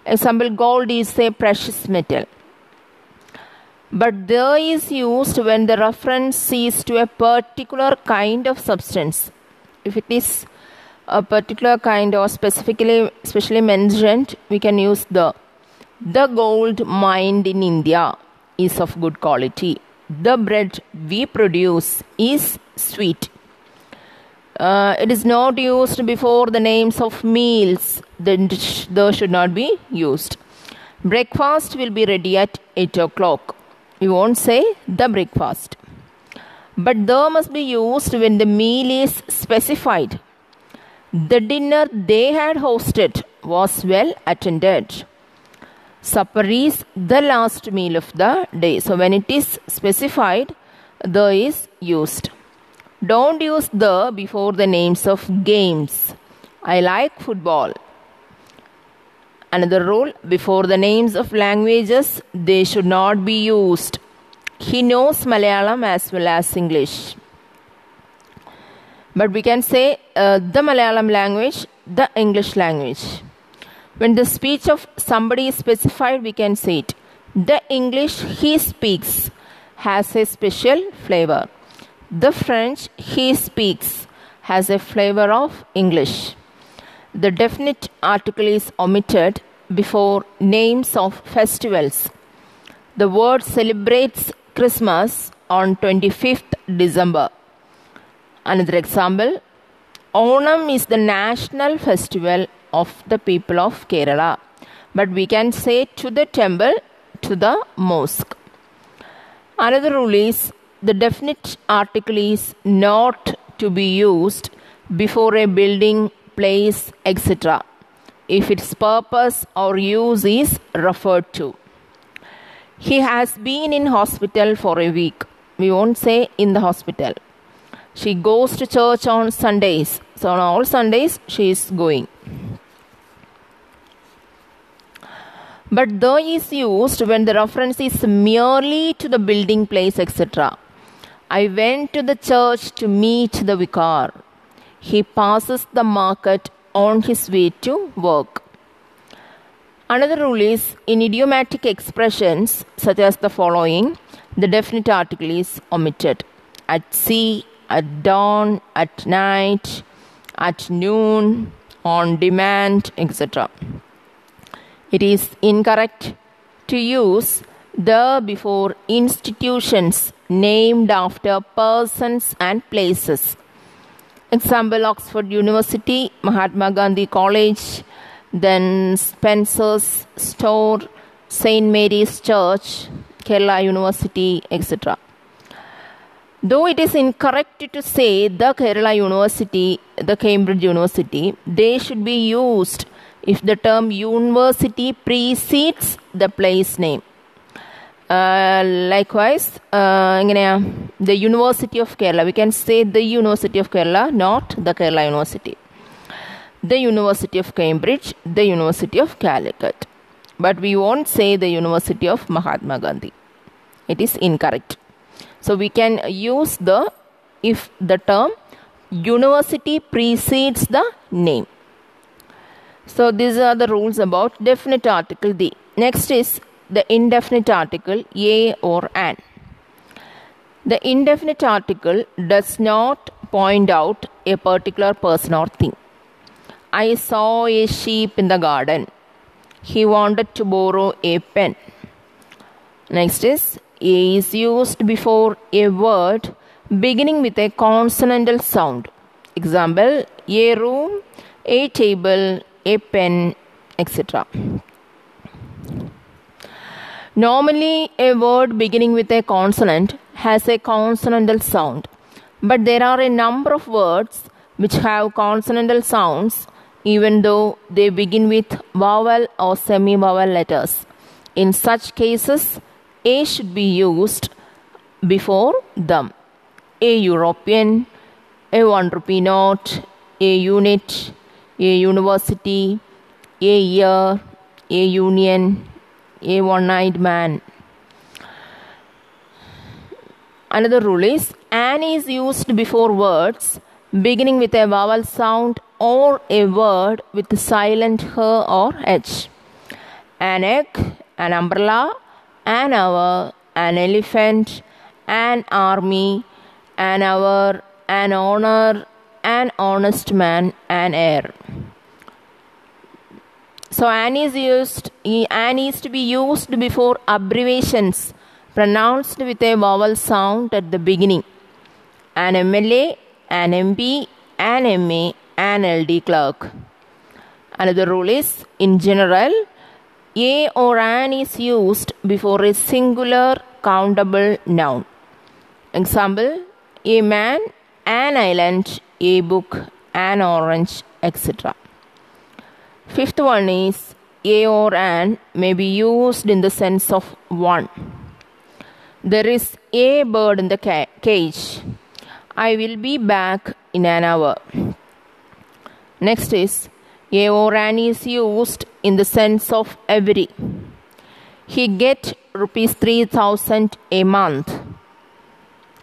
Example, gold is a precious metal. But the is used when the reference is to a particular kind of substance. If it is a particular kind or specially mentioned, we can use the. The gold mined in India is of good quality. The bread we produce is sweet. It is not used before the names of meals. The should not be used. Breakfast will be ready at 8 o'clock. You won't say the breakfast. But the must be used when the meal is specified. The dinner they had hosted was well attended. Supper is the last meal of the day. So when it is specified, the is used. Don't use the before the names of games. I like football. Another rule, before the names of languages, they should not be used. He knows Malayalam as well as English. but we can say the Malayalam language, the English language. When the speech of somebody is specified, we can say it. The English he speaks has a special flavor. The French he speaks has a flavor of English. The definite article is omitted before names of festivals. The word celebrates Christmas on 25th December. Another example, Onam is the national festival of the people of Kerala. But we can say to the temple, to the mosque. Another rule is the definite article is not to be used before a building, place, etc., if its purpose or use is referred to. He has been in hospital for a week. We won't say in the hospital. She goes to church on Sundays. So on all Sundays she is going. But the is used when the reference is merely to the building, place, etc. I went to the church to meet the vicar. He passes the market on his way to work. Another rule is in idiomatic expressions such as the following, the definite article is omitted. At sea, at dawn, at night, at noon, on demand, etc. It is incorrect to use the before institutions named after persons and places. Example, Oxford University, Mahatma Gandhi College, then Spencer's Store, St. Mary's Church, Kerala University, etc. Though it is incorrect to say the Kerala University, the Cambridge University, they should be used if the term university precedes the place name. Likewise, the University of Kerala. We can say the University of Kerala, not the Kerala University. The University of Cambridge, the University of Calicut. But we won't say the University of Mahatma Gandhi. It is incorrect. So we can use the if the term university precedes the name. So these are the rules about definite article the. Next is the indefinite article a or an. The indefinite article does not point out a particular person or thing. I saw a sheep in the garden. He wanted to borrow a pen. Next is a is used before a word beginning with a consonantal sound. Example, a room, a table, a pen, etc. Normally, a word beginning with a consonant has a consonantal sound, but there are a number of words which have consonantal sounds even though they begin with vowel or semi-vowel letters. In such cases, a should be used before them. A European, a 1 rupee note, a unit, a university, a year, a union, a one-eyed man. Another rule is an is used before words beginning with a vowel sound or a word with silent h or h. An egg, an umbrella, an hour, an elephant, an army, an hour, an honor, an honest man, an heir. So an is to be used before abbreviations pronounced with a vowel sound at the beginning. An MLA, an MP, an MA, an LD clerk. Another rule is in general, a or an is used before a singular countable noun. Example, a man, an island, a book, an orange, etc. Fifth one is a or an may be used in the sense of one. There is a bird in the cage. I will be back in an hour. Next is a or an is used in the sense of every. He get rupees 3,000 a month.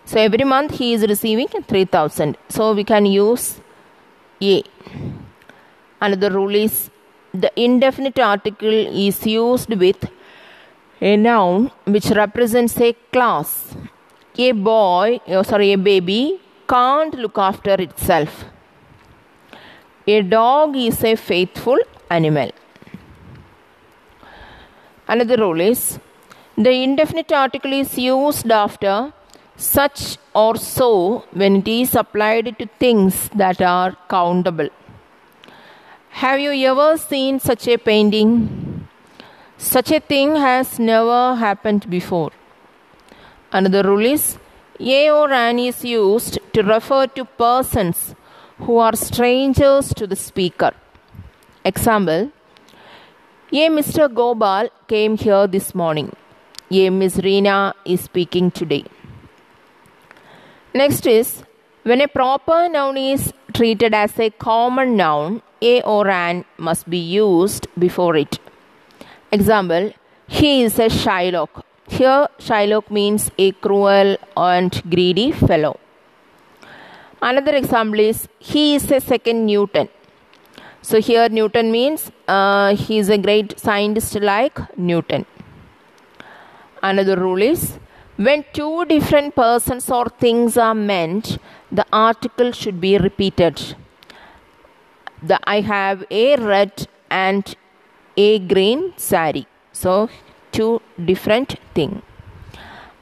So every month he is receiving 3,000. So we can use A. Another rule is the indefinite article is used with a noun which represents a class. A baby can't look after itself. A dog is a faithful animal. Another rule is the indefinite article is used after such or so when it is applied to things that are countable. Have you ever seen such a painting? Such a thing has never happened before. Another rule is a or an is used to refer to persons who are strangers to the speaker. Example, a Mr. Gopal came here this morning. A Miss Reena is speaking today. Next is, when a proper noun is treated as a common noun, a or an must be used before it. Example, he is a Shylock. Here, Shylock means a cruel and greedy fellow. Another example is, he is a second Newton. So here Newton means he is a great scientist like Newton. Another rule is, when two different persons or things are meant, the article should be repeated. I have a red and a green saree. So two different things.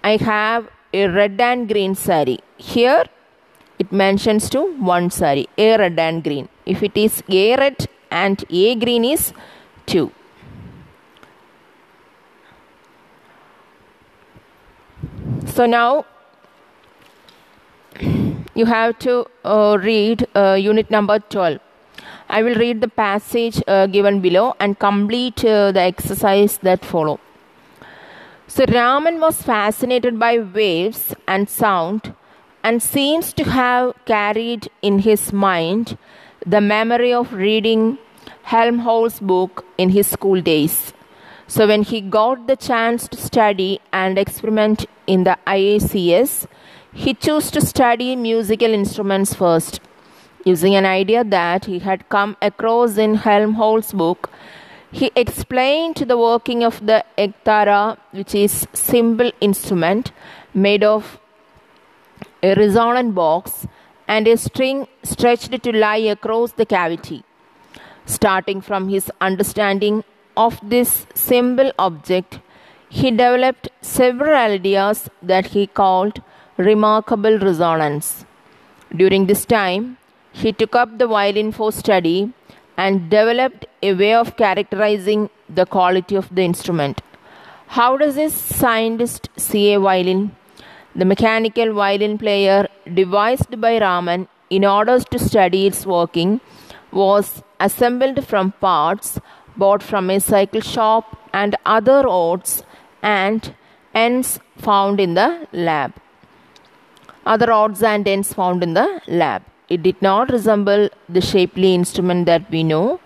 I have a red and green saree. Here it mentions to one saree, a red and green. If it is a red and a green is two. So now you have to read unit number 12. I will read the passage given below and complete the exercise that follow. So Raman was fascinated by waves and sound and seems to have carried in his mind the memory of reading Helmholtz's book in his school days. So when he got the chance to study and experiment in the IACS, he chose to study musical instruments first, using an idea that he had come across in Helmholtz's book. He explained the working of the ektara, which is a simple instrument made of a resonant box and a string stretched to lie across the cavity. Starting from his understanding of this simple object, he developed several ideas that he called remarkable resonance. During this time, he took up the violin for study and developed a way of characterizing the quality of the instrument. How does a scientist see a violin? The mechanical violin player devised by Raman in order to study its working was assembled from parts bought from a cycle shop and other odds and ends found in the lab. It did not resemble the shapely instrument that we know,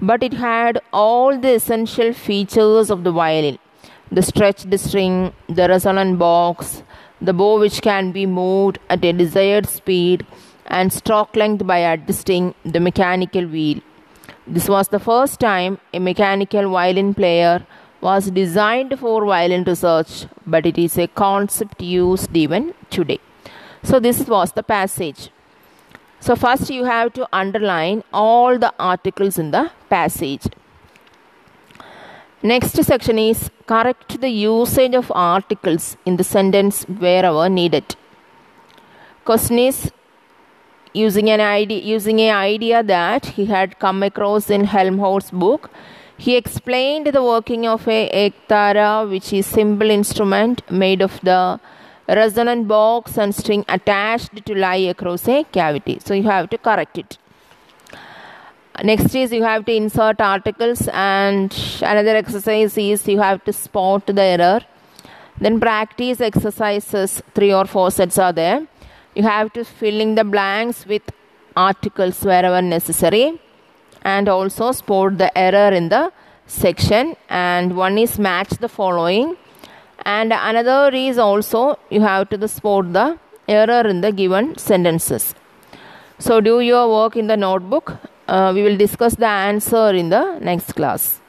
but it had all the essential features of the violin: the stretched string, the resonant box, the bow which can be moved at a desired speed, and stroke length by adjusting the mechanical wheel. This was the first time a mechanical violin player was designed for violin research, but it is a concept used even today. So this was the passage. So first you have to underline all the articles in the passage. Next section is correct the usage of articles in the sentence wherever needed. Question is, using an idea that he had come across in Helmholtz's book, he explained the working of a ektara, which is simple instrument made of the resonant box and string attached to lie across a cavity. So you have to correct it. Next is you have to insert articles, and another exercise is you have to spot the error. Then practice exercises, 3 or 4 sets are there. You have to fill in the blanks with articles wherever necessary and also spot the error in the section. And one is match the following, and another is also you have to spot the error in the given sentences. So do your work in the notebook. We will discuss the answer in the next class.